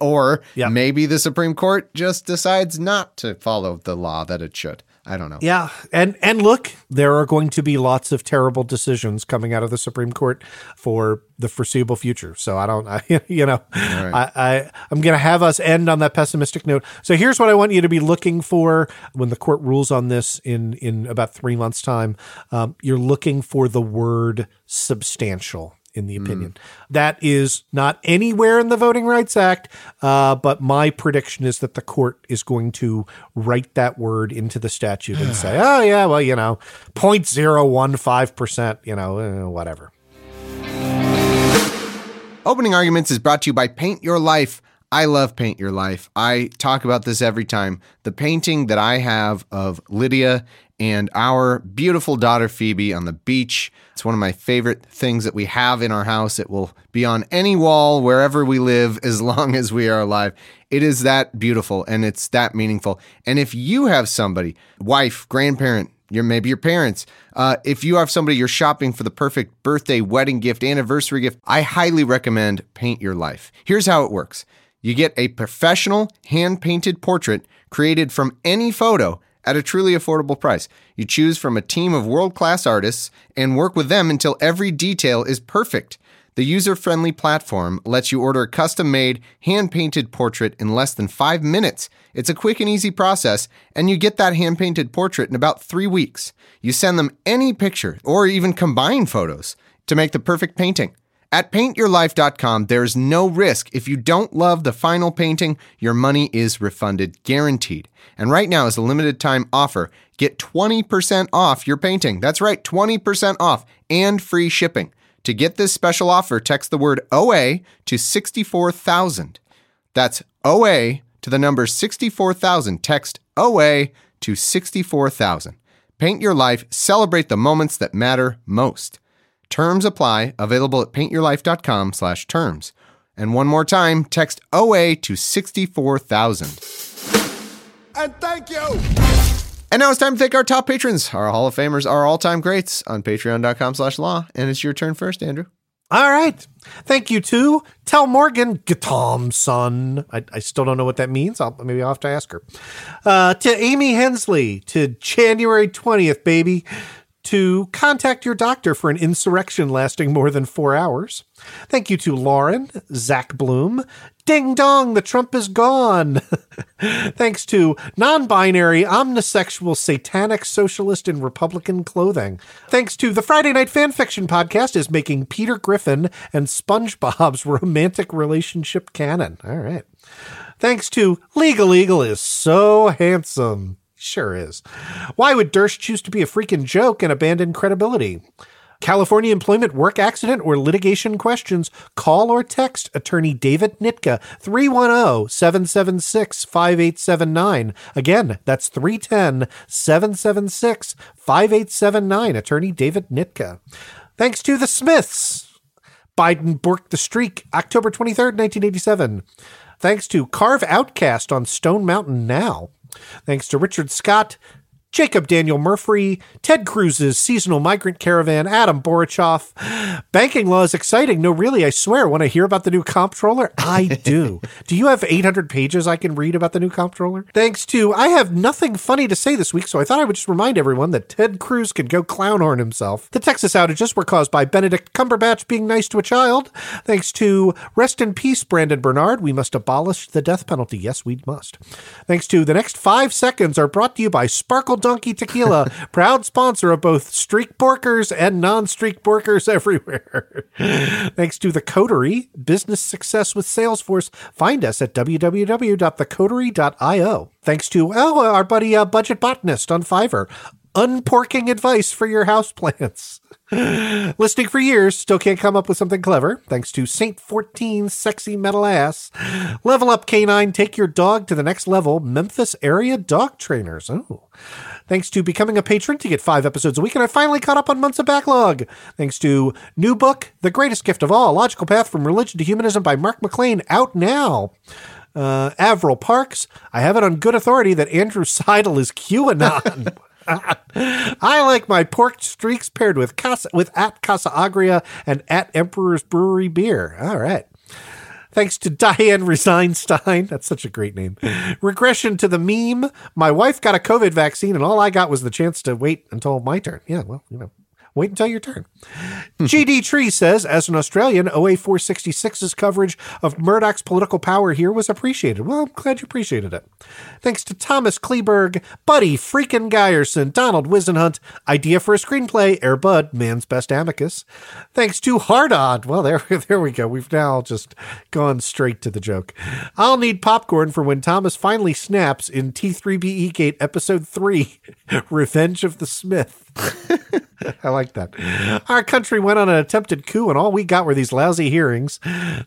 Or maybe the Supreme Court just decides not to follow the law that it should. I don't know. Yeah. And look, there are going to be lots of terrible decisions coming out of the Supreme Court for the foreseeable future. So I'm going to have us end on that pessimistic note. So here's what I want you to be looking for when the court rules on this in about 3 months' time. You're looking for the word substantial in the opinion. That is not anywhere in the Voting Rights Act, but my prediction is that the court is going to write that word into the statute and say, 0.015%, whatever. Opening Arguments is brought to you by Paint Your Life. I love Paint Your Life. I talk about this every time. The painting that I have of Lydia and our beautiful daughter Phoebe on the beach. It's one of my favorite things that we have in our house. It will be on any wall wherever we live as long as we are alive. It is that beautiful and it's that meaningful. And if you have somebody, wife, grandparent, maybe your parents, if you have somebody you're shopping for the perfect birthday, wedding gift, anniversary gift, I highly recommend Paint Your Life. Here's how it works. You get a professional hand-painted portrait created from any photo at a truly affordable price. You choose from a team of world-class artists and work with them until every detail is perfect. The user-friendly platform lets you order a custom-made, hand-painted portrait in less than 5 minutes. It's a quick and easy process, and you get that hand-painted portrait in about 3 weeks. You send them any picture or even combine photos to make the perfect painting. At paintyourlife.com, there's no risk. If you don't love the final painting, your money is refunded, guaranteed. And right now is a limited time offer. Get 20% off your painting. That's right, 20% off and free shipping. To get this special offer, text the word OA to 64,000. That's OA to the number 64,000. Text OA to 64,000. Paint Your Life. Celebrate the moments that matter most. Terms apply. Available at paintyourlife.com/terms. And one more time, text OA to 64,000. And thank you. And now it's time to thank our top patrons, our Hall of Famers, our all-time greats on patreon.com/law. And it's your turn first, Andrew. All right. Thank you to Tel Morgan Gatomson. I still don't know what that means. Maybe I'll have to ask her. To Amy Hensley, to January 20th, baby, to contact your doctor for an insurrection lasting more than 4 hours. Thank you to Lauren, Zach Bloom, Ding Dong, the Trump is gone. Thanks to non-binary, omnisexual, satanic, socialist, and Republican clothing. Thanks to the Friday Night Fan Fiction Podcast is making Peter Griffin and SpongeBob's romantic relationship canon. All right. Thanks to Legal Eagle is so handsome. Sure is. Why would Durst choose to be a freaking joke and abandon credibility? California employment, work accident, or litigation questions, call or text attorney David Nitka, 310-776-5879. Again, that's 310-776-5879, attorney David Nitka. Thanks to the Smiths. Biden borked the streak, October 23rd, 1987. Thanks to Carve Outcast on Stone Mountain Now. Thanks to Richard Scott, Jacob Daniel Murphy, Ted Cruz's Seasonal Migrant Caravan, Adam Borichoff. Banking law is exciting. No, really, I swear. Want to hear about the new comptroller? I do. Do you have 800 pages I can read about the new comptroller? Thanks to, I have nothing funny to say this week, so I thought I would just remind everyone that Ted Cruz could go clownhorn himself. The Texas outages were caused by Benedict Cumberbatch being nice to a child. Thanks to, rest in peace, Brandon Bernard. We must abolish the death penalty. Yes, we must. Thanks to, the next 5 seconds are brought to you by Sparkle Donkey Tequila, proud sponsor of both streak porkers and non-streak porkers everywhere. Thanks to The Coterie, business success with Salesforce. Find us at www.thecoterie.io. Thanks to our buddy Budget Botanist on Fiverr, unporking advice for your houseplants. Listening for years, still can't come up with something clever. Thanks to Saint 14 Sexy Metal Ass. Level Up Canine, take your dog to the next level. Memphis area dog trainers. Oh. Thanks to becoming a patron to get 5 episodes a week, and I finally caught up on months of backlog. Thanks to new book, The Greatest Gift of All, Logical Path from Religion to Humanism by Mark McLean, out now. Avril Parks, I have it on good authority that Andrew Seidel is QAnon. I like my pork streaks paired with at Casa Agria and at Emperor's Brewery beer. All right. Thanks to Diane Resignstein. That's such a great name. Regression to the meme. My wife got a COVID vaccine and all I got was the chance to wait until my turn. Yeah, well, you know. Wait until your turn. GD Tree says, as an Australian, OA 466's coverage of Murdoch's political power here was appreciated. Well, I'm glad you appreciated it. Thanks to Thomas Kleberg, Buddy Freakin' Geyerson, Donald Wisenhunt, idea for a screenplay, Air Bud, man's best amicus. Thanks to Hardod. Well, there we go. We've now just gone straight to the joke. I'll need popcorn for when Thomas finally snaps in T3BE Gate Episode 3, Revenge of the Smith. I like that. Our country went on an attempted coup and all we got were these lousy hearings.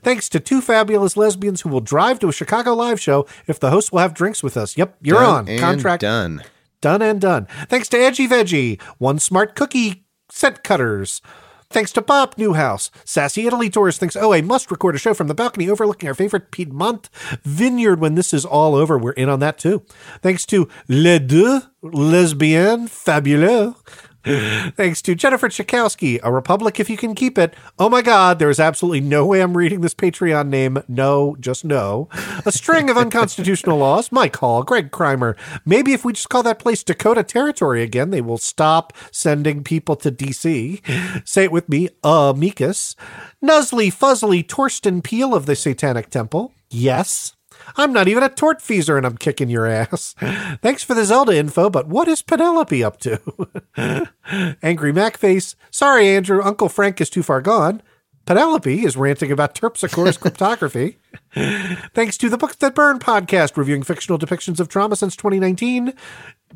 Thanks to two fabulous lesbians who will drive to a Chicago live show if the host will have drinks with us. Yep, you're done on. Contract done. Done and done. Thanks to Edgy Veggie, One Smart Cookie Set Cutters. Thanks to Bob Newhouse. Sassy Italy Tours thinks, oh, I must record a show from the balcony overlooking our favorite Piedmont vineyard when this is all over. We're in on that, too. Thanks to Les Deux Lesbiennes Fabuleux Thanks to Jennifer Chakowski, A Republic If You Can Keep It. Oh my God, there is absolutely no way I'm reading this Patreon name. No, just no. A String of Unconstitutional Laws, Mike Hall, Greg Crimer. Maybe if we just call that place Dakota Territory again, they will stop sending people to D.C. Say it with me, Amicus. Nuzzly Fuzzly Torsten Peel of the Satanic Temple. Yes. I'm not even a tortfeasor and I'm kicking your ass. Thanks for the Zelda info, but what is Penelope up to? Angry Macface. Sorry, Andrew. Uncle Frank is too far gone. Penelope is ranting about Terpsichore's cryptography. Thanks to the Books That Burn podcast, reviewing fictional depictions of trauma since 2019.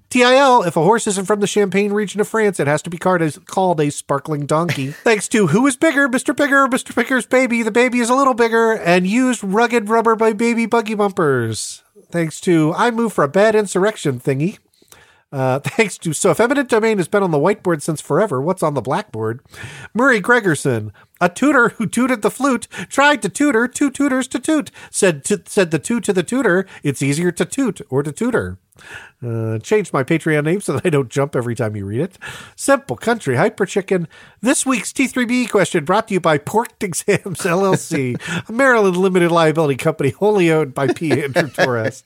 TIL, if a horse isn't from the Champagne region of France, it has to be called a sparkling donkey. Thanks to Who Is Bigger, Mr. Bigger, Mr. Bigger's Baby, The Baby Is a Little Bigger, and Used Rugged Rubber by Baby Buggy Bumpers. Thanks to I Move for a Bad Insurrection Thingy. Thanks to So If Eminent Domain has been on the whiteboard since forever, what's on the blackboard? Murray Gregerson, a tutor who tooted the flute, tried to tutor, two tutors to toot, said the toot to the tutor, it's easier to toot or to tutor. Change my Patreon name so that I don't jump every time you read it. Simple Country, Hyper Chicken. This week's T3B question brought to you by Porked Exams LLC, a Maryland limited liability company wholly owned by P. Andrew Torres.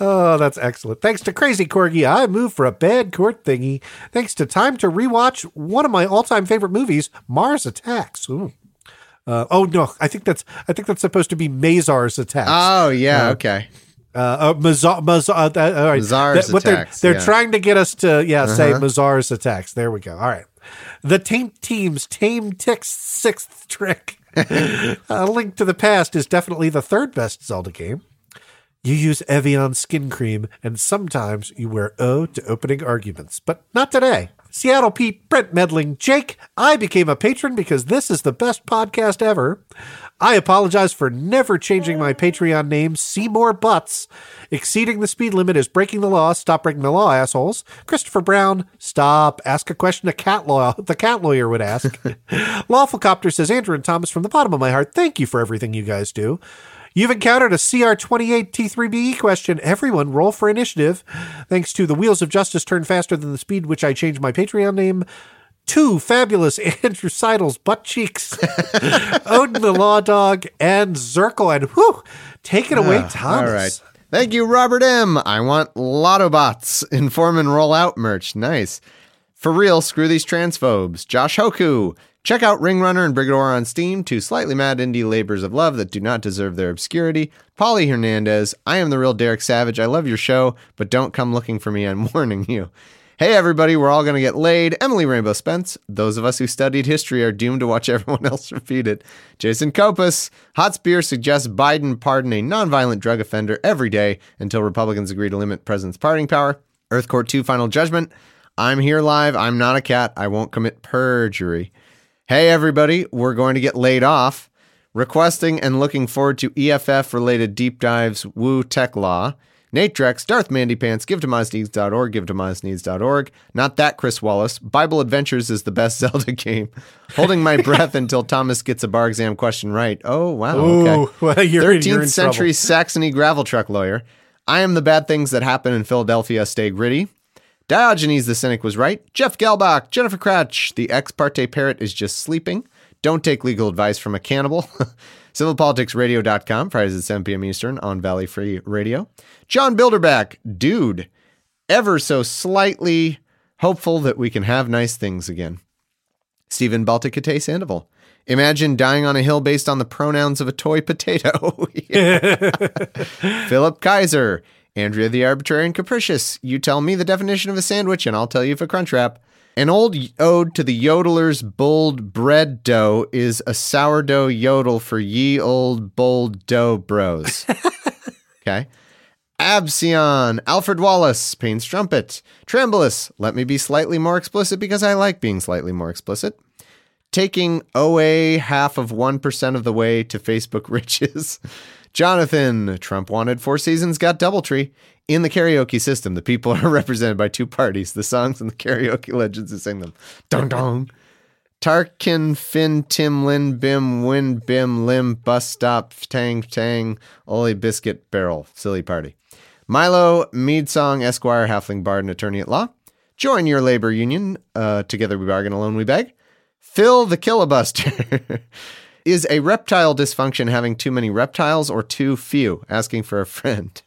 Oh, that's excellent. Thanks to Crazy Corgi, I Move for a Bad Court Thingy. Thanks to Time to Rewatch one of my all-time favorite movies, Mars Attacks. Ooh. Oh no, I think that's supposed to be Mazars Attacks. Oh yeah, okay. All right. Mazars Attacks. They're trying to get us to say Mazars Attacks. There we go. All right. The Taint Team's Tame Tick's sixth trick. A Link to the Past is definitely the third best Zelda game. You use Evian skin cream, and sometimes you wear O to opening arguments, but not today. Seattle Pete, Brent Medling, Jake, I became a patron because this is the best podcast ever. I apologize for never changing my Patreon name, Seymour Butts. Exceeding the speed limit is breaking the law. Stop breaking the law, assholes. Christopher Brown, stop. Ask a question the cat lawyer would ask. Lawful Copter says, Andrew and Thomas, from the bottom of my heart, thank you for everything you guys do. You've encountered a CR28 T3BE question. Everyone roll for initiative. Thanks to The Wheels of Justice Turn Faster Than the Speed, which I changed my Patreon name. Two fabulous Andrew Seidel's butt cheeks. Odin the Law Dog and Zirkle. And whew, take it away, Thomas. All right. Thank you, Robert M. I want Lottobots Inform and Roll Out merch. Nice. For real, screw these transphobes. Josh Hoku. Check out Ring Runner and Brigador on Steam, two slightly mad indie labors of love that do not deserve their obscurity. Polly Hernandez, I am the real Derek Savage. I love your show, but don't come looking for me. I'm warning you. Hey, everybody, we're all going to get laid. Emily Rainbow Spence, those of us who studied history are doomed to watch everyone else repeat it. Jason Kopus, Hot Spear suggests Biden pardon a nonviolent drug offender every day until Republicans agree to limit president's pardoning power. Earth Court 2 Final Judgment, I'm here live. I'm not a cat. I won't commit perjury. Hey, everybody, we're going to get laid off. Requesting and looking forward to EFF-related deep dives, woo tech law. Nate Drex, Darth Mandy Pants, GiveToMozNeeds.org, GiveToMozNeeds.org. Not that, Chris Wallace. Bible Adventures is the best Zelda game. Holding my breath until Thomas gets a bar exam question right. Oh, wow. Okay. Ooh, well, 13th century trouble. Saxony gravel truck lawyer. I am the bad things that happen in Philadelphia. Stay gritty. Diogenes the Cynic was right. Jeff Gelbach, Jennifer Cratch, the ex parte parrot is just sleeping. Don't take legal advice from a cannibal. CivilPoliticsRadio.com, Fridays at 7 p.m. Eastern on Valley Free Radio. John Bilderback, dude, ever so slightly hopeful that we can have nice things again. Stephen Balticate Sandoval. Imagine dying on a hill based on the pronouns of a toy potato. Philip Kaiser. Andrea the Arbitrary and Capricious, you tell me the definition of a sandwich and I'll tell you if a Crunchwrap. An old ode to the yodeler's bold bread dough is a sourdough yodel for ye old bold dough bros. Okay. Absion, Alfred Wallace, Payne's Trumpet, Trembolus, let me be slightly more explicit because I like being slightly more explicit. Taking OA half of 1% of the way to Facebook riches. Jonathan, Trump wanted 4 seasons, got Doubletree. In the karaoke system, the people are represented by 2 parties, the songs and the karaoke legends who sing them. Dong dong. Tarkin, Finn, Tim, Lin, Bim, Win, Bim, Lim, Bus Stop, Tang, Tang, Ole, Biscuit, Barrel, Silly Party. Milo, Mead Song, Esquire, Halfling Bard, and Attorney at Law. Join your labor union. Together we bargain, alone we beg. Fill the Kilibuster. Is a reptile dysfunction having too many reptiles or too few? Asking for a friend.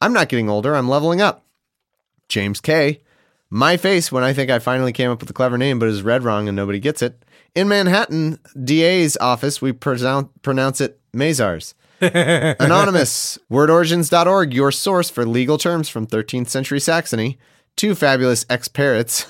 I'm not getting older. I'm leveling up. James K. My face when I think I finally came up with a clever name, but is read wrong and nobody gets it. In Manhattan, DA's office, we pronounce it Mazars. Anonymous, wordorigins.org, your source for legal terms from 13th century Saxony. Two fabulous ex-parrots,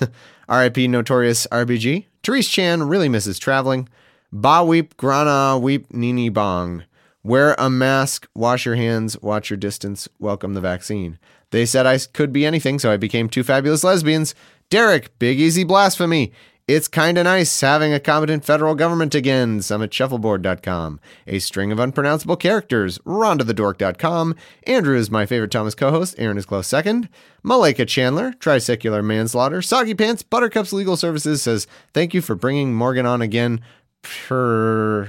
RIP Notorious RBG. Therese Chan really misses traveling. Ba weep, grana weep, nini bong. Wear a mask, wash your hands, watch your distance, welcome the vaccine. They said I could be anything, so I became two fabulous lesbians. Derek, big easy blasphemy. It's kinda nice having a competent federal government again. SummitShuffleboard.com. A string of unpronounceable characters. RondaTheDork.com. Andrew is my favorite Thomas co-host. Aaron is close second. Malaika Chandler, Trisecular Manslaughter. Soggy Pants, Buttercups Legal Services says, thank you for bringing Morgan on again. PR.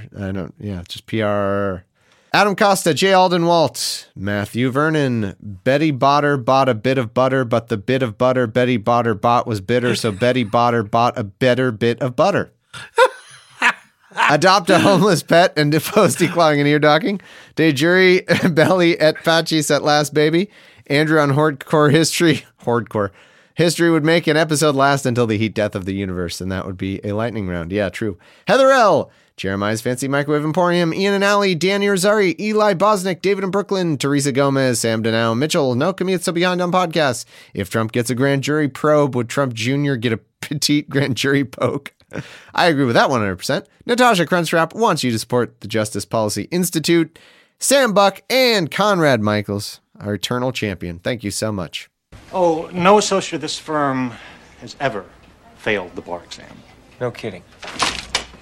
Adam Costa, J. Alden Walt, Matthew Vernon, Betty Botter bought a bit of butter, but the bit of butter Betty Botter bought was bitter, so Betty Botter bought a better bit of butter. Adopt a homeless pet and oppose declawing and ear docking. De jure belly et facis at last, baby. Andrew on Hordcore History would make an episode last until the heat death of the universe, and that would be a lightning round. Yeah, true. Heather L., Jeremiah's Fancy Microwave Emporium, Ian and Allie, Danny Rosari, Eli Bosnick, David in Brooklyn, Teresa Gomez, Sam Danow, Mitchell, No Commutes So Beyond on podcast. If Trump gets a grand jury probe, would Trump Jr. get a petite grand jury poke? I agree with that 100%. Natasha Crunstrap wants you to support the Justice Policy Institute. Sam Buck and Conrad Michaels, our eternal champion. Thank you so much. Oh, no associate of this firm has ever failed the bar exam. No kidding.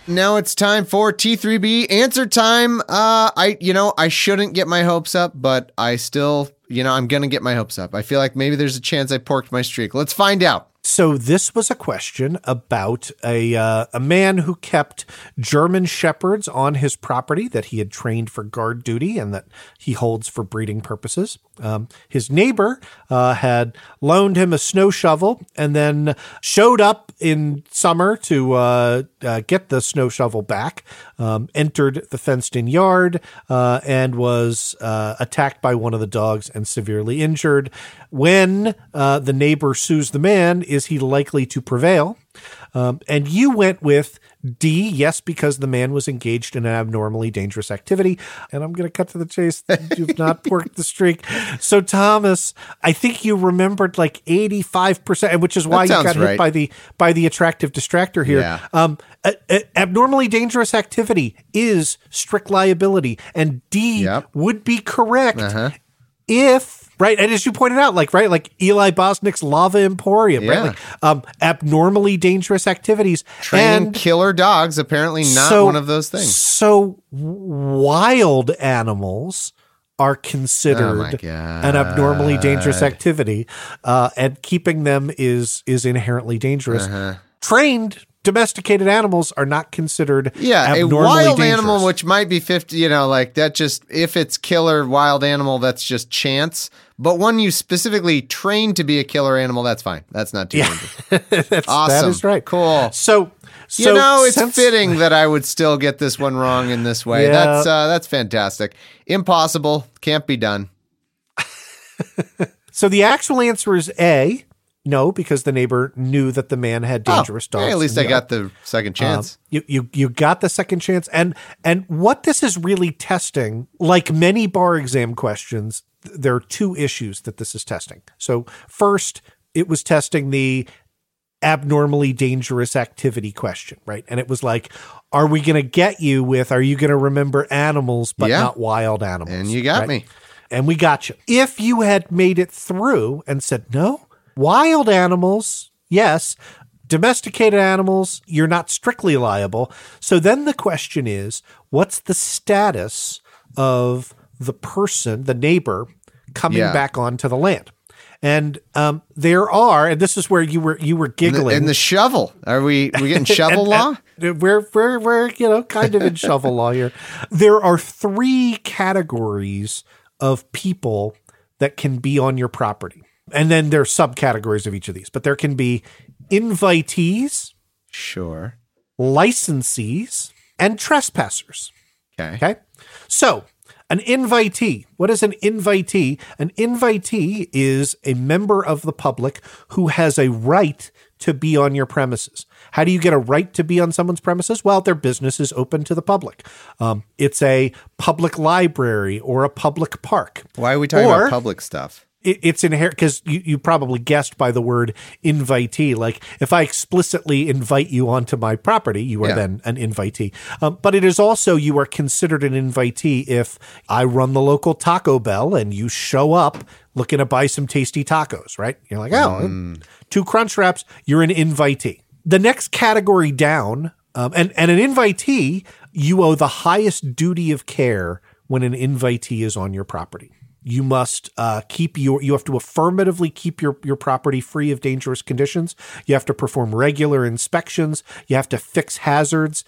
Now it's time for T3B answer time. I shouldn't get my hopes up, but I still, I'm going to get my hopes up. I feel like maybe there's a chance I porked my streak. Let's find out. So this was a question about a man who kept German shepherds on his property that he had trained for guard duty and that he holds for breeding purposes. His neighbor had loaned him a snow shovel and then showed up in summer to get the snow shovel back, entered the fenced-in yard and was attacked by one of the dogs and severely injured. When the neighbor sues the man, is he likely to prevail? And you went with D, yes, because the man was engaged in an abnormally dangerous activity. And I'm going to cut to the chase. You've not porked the streak. So, Thomas, I think you remembered like 85%, which is why you got hit by the attractive distractor here. Yeah. Abnormally dangerous activity is strict liability. And D would be correct if... Right. And as you pointed out, like Eli Bosnick's Lava Emporium, right? Like abnormally dangerous activities. Trained and killer dogs, apparently not one of those things. So wild animals are considered an abnormally dangerous activity. And keeping them is inherently dangerous. Trained domesticated animals are not considered abnormally dangerous. A wild animal, which might be 50, that just, if it's killer wild animal, that's just chance. But one you specifically trained to be a killer animal, that's fine. That's not too dangerous. Awesome. That is right. Cool. So it's fitting that I would still get this one wrong in this way. Yeah. That's fantastic. Impossible. Can't be done. So the actual answer is A. No, because the neighbor knew that the man had dangerous dogs. Hey, at least I got the second chance. You got the second chance. And what this is really testing, like many bar exam questions, there are two issues that this is testing. So first, it was testing the abnormally dangerous activity question, right? And it was like, are we going to get you with, are you going to remember animals but not wild animals? And you got me. And we got you. If you had made it through and said, no, wild animals, yes. Domesticated animals, you're not strictly liable. So then the question is, what's the status of the person, the neighbor, coming back onto the land? And there are, and this is where you were giggling. And the shovel. Are we getting shovel law? We're kind of in shovel law here. There are three categories of people that can be on your property. And then there are subcategories of each of these, but there can be invitees, sure, licensees, and trespassers. Okay. So an invitee, what is an invitee? An invitee is a member of the public who has a right to be on your premises. How do you get a right to be on someone's premises? Well, their business is open to the public. It's a public library or a public park. Why are we talking about public stuff? It's inherent because you probably guessed by the word invitee. Like if I explicitly invite you onto my property, you are then an invitee. But it is also, you are considered an invitee if I run the local Taco Bell and you show up looking to buy some tasty tacos, right? You're like, two crunch wraps, you're an invitee. The next category down, and an invitee, you owe the highest duty of care when an invitee is on your property. You must you have to affirmatively keep your property free of dangerous conditions. You have to perform regular inspections. You have to fix hazards.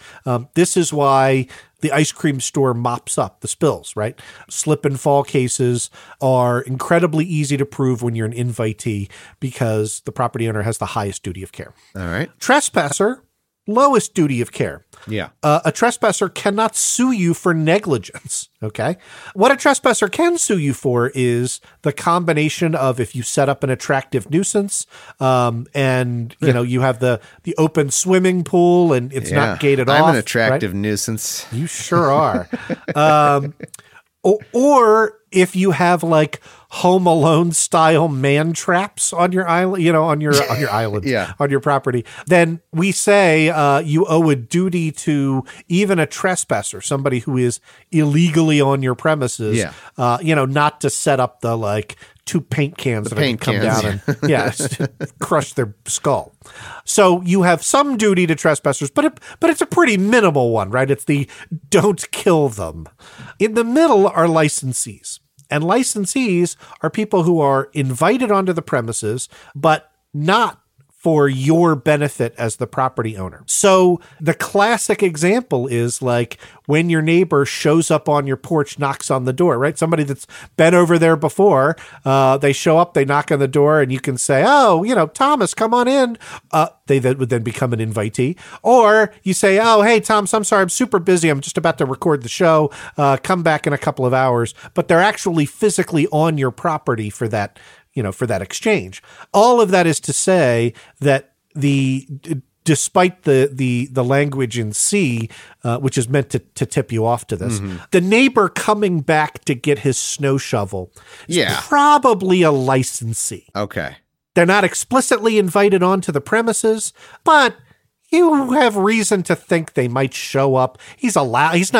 This is why the ice cream store mops up the spills, right? Slip and fall cases are incredibly easy to prove when you're an invitee because the property owner has the highest duty of care. All right. Trespasser, lowest duty of care. Yeah. A trespasser cannot sue you for negligence. Okay. What a trespasser can sue you for is the combination of if you set up an attractive nuisance, and you know, you have the open swimming pool and it's not gated off. I'm an attractive nuisance. You sure are. Or if you have like Home Alone style man traps on your island, on your island, on your property, then we say you owe a duty to even a trespasser, somebody who is illegally on your premises, not to set up the like two paint cans that can come down and crush their skull. So you have some duty to trespassers, but it's a pretty minimal one, right? It's the don't kill them. In the middle are licensees. And licensees are people who are invited onto the premises, but not for your benefit as the property owner. So the classic example is like when your neighbor shows up on your porch, knocks on the door, right? Somebody that's been over there before, they show up, they knock on the door, and you can say, Thomas, come on in. They would then become an invitee. Or you say, oh, hey, Thomas, I'm sorry, I'm super busy. I'm just about to record the show. Come back in a couple of hours. But they're actually physically on your property for that, for that exchange. All of that is to say that despite the language in C, which is meant to tip you off to this, the neighbor coming back to get his snow shovel is probably a licensee. Okay. They're not explicitly invited onto the premises, but you have reason to think they might show up. He's allowed. He's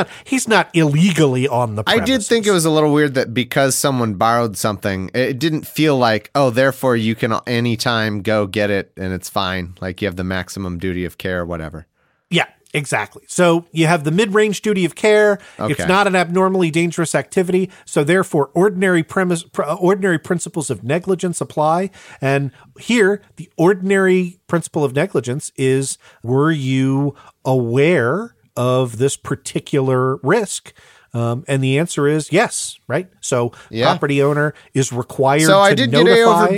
not illegally on the premises. I did think it was a little weird that because someone borrowed something, it didn't feel like, oh, therefore you can anytime go get it and it's fine. Like you have the maximum duty of care or whatever. Yeah, exactly. So you have the mid-range duty of care. Okay. It's not an abnormally dangerous activity. So therefore ordinary principles of negligence apply. And here the ordinary principle of negligence is, were you aware of this particular risk? And the answer is yes, right? So property owner is required to notify. So I did get A over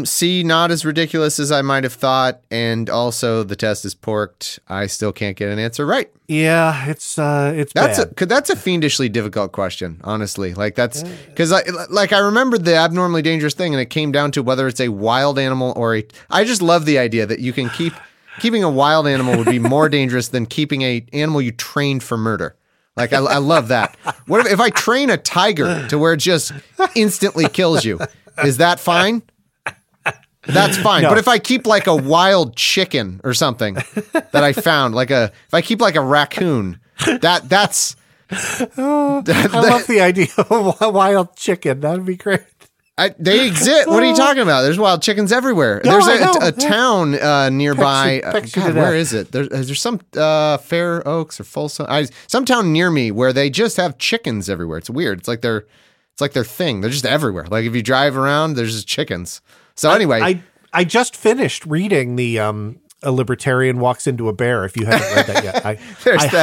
B, C, not as ridiculous as I might have thought, and also the test is porked. I still can't get an answer right. Yeah, it's bad. That's a fiendishly difficult question, honestly. Like that's – because I remembered the abnormally dangerous thing, and it came down to whether it's a wild animal or a – I just love the idea that you can keeping a wild animal would be more dangerous than keeping an animal you trained for murder. Like, I love that. What if I train a tiger to where it just instantly kills you? Is that fine? That's fine. No. But if I keep like a wild chicken or something that I found, if I keep like a raccoon, that's. I love the idea of a wild chicken. That'd be great. They exist. What are you talking about? There's wild chickens everywhere. No, there's a town nearby. God, where is it? There's some Fair Oaks or Folsom, some town near me where they just have chickens everywhere. It's weird. It's like their thing. They're just everywhere. Like if you drive around, there's just chickens. So anyway, I just finished reading the a libertarian walks into a bear. If you haven't read that yet, I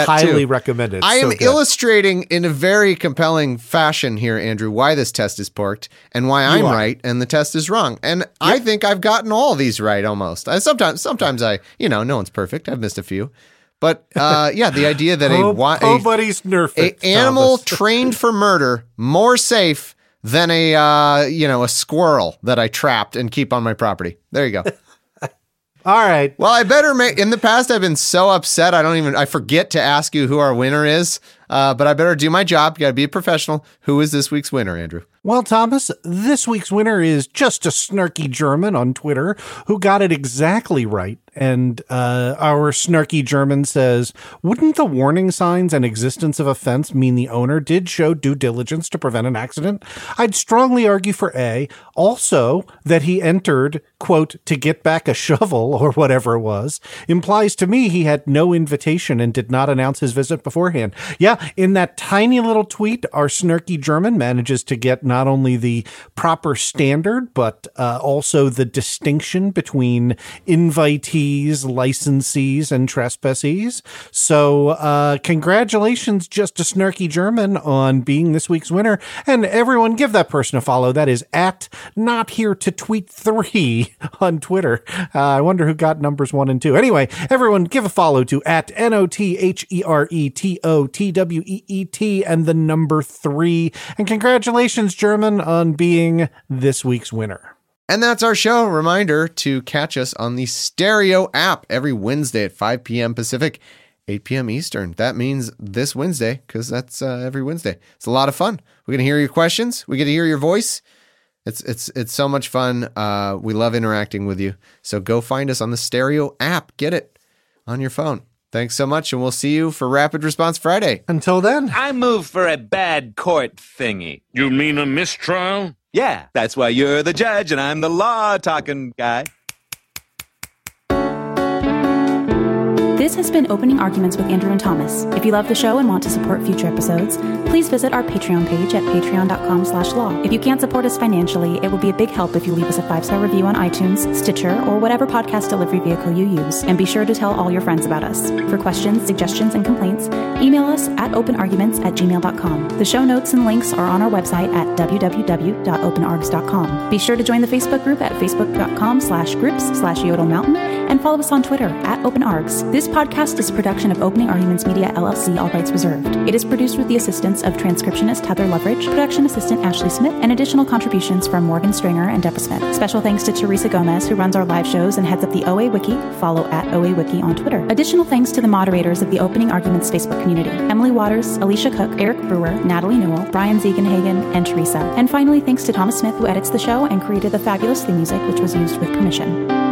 highly recommend it. I am illustrating in a very compelling fashion here, Andrew, why this test is porked and why I'm right and the test is wrong. And I think I've gotten all these right almost. Sometimes I, you know, no one's perfect. I've missed a few. But the idea that an animal trained for murder more safe than a squirrel that I trapped and keep on my property. There you go. All right. Well, I better make, in the past, I've been so upset. I forget to ask you who our winner is, but I better do my job. Got to be a professional. Who is this week's winner, Andrew? Well, Thomas, this week's winner is just a snarky German on Twitter who got it exactly right. And our snarky German says, wouldn't the warning signs and existence of offense mean the owner did show due diligence to prevent an accident? I'd strongly argue for A, also that he entered, quote, to get back a shovel or whatever it was, implies to me he had no invitation and did not announce his visit beforehand. Yeah, in that tiny little tweet, our snarky German manages to get not only the proper standard, but also the distinction between invitee, licensees, and trespassees. So congratulations, just a snarky German, on being this week's winner. And everyone give that person a follow. That is at not here to tweet 3 on Twitter. I wonder who got numbers 1 and 2. Anyway, everyone give a follow to at NOTHERETOTWEET and the number 3. And congratulations, German, on being this week's winner. And that's our show. Reminder to catch us on the Stereo app every Wednesday at 5 p.m. Pacific, 8 p.m. Eastern. That means this Wednesday, because that's every Wednesday. It's a lot of fun. We're going to hear your questions. We get to hear your voice. It's so much fun. We love interacting with you. So go find us on the Stereo app. Get it on your phone. Thanks so much, and we'll see you for Rapid Response Friday. Until then. I move for a bad court thingy. You mean a mistrial? Yeah, that's why you're the judge and I'm the law-talking guy. This has been Opening Arguments with Andrew and Thomas. If you love the show and want to support future episodes, please visit our Patreon page at patreon.com/law. If you can't support us financially, it will be a big help if you leave us a 5-star review on iTunes, Stitcher, or whatever podcast delivery vehicle you use. And be sure to tell all your friends about us. For questions, suggestions, and complaints, email us at openarguments@gmail.com. The show notes and links are on our website at www.openargs.com. Be sure to join the Facebook group at facebook.com/groups/YodelMountain and follow us on Twitter at openargs. This podcast is a production of Opening Arguments Media, LLC, all rights reserved. It is produced with the assistance of transcriptionist Heather Loveridge, production assistant Ashley Smith, and additional contributions from Morgan Stringer and Deborah Smith. Special thanks to Teresa Gomez, who runs our live shows and heads up the OA Wiki. Follow at OA Wiki on Twitter. Additional thanks to the moderators of the Opening Arguments Facebook community, Emily Waters, Alicia Cook, Eric Brewer, Natalie Newell, Brian Ziegenhagen, and Teresa. And finally, thanks to Thomas Smith, who edits the show and created the fabulous theme music, which was used with permission.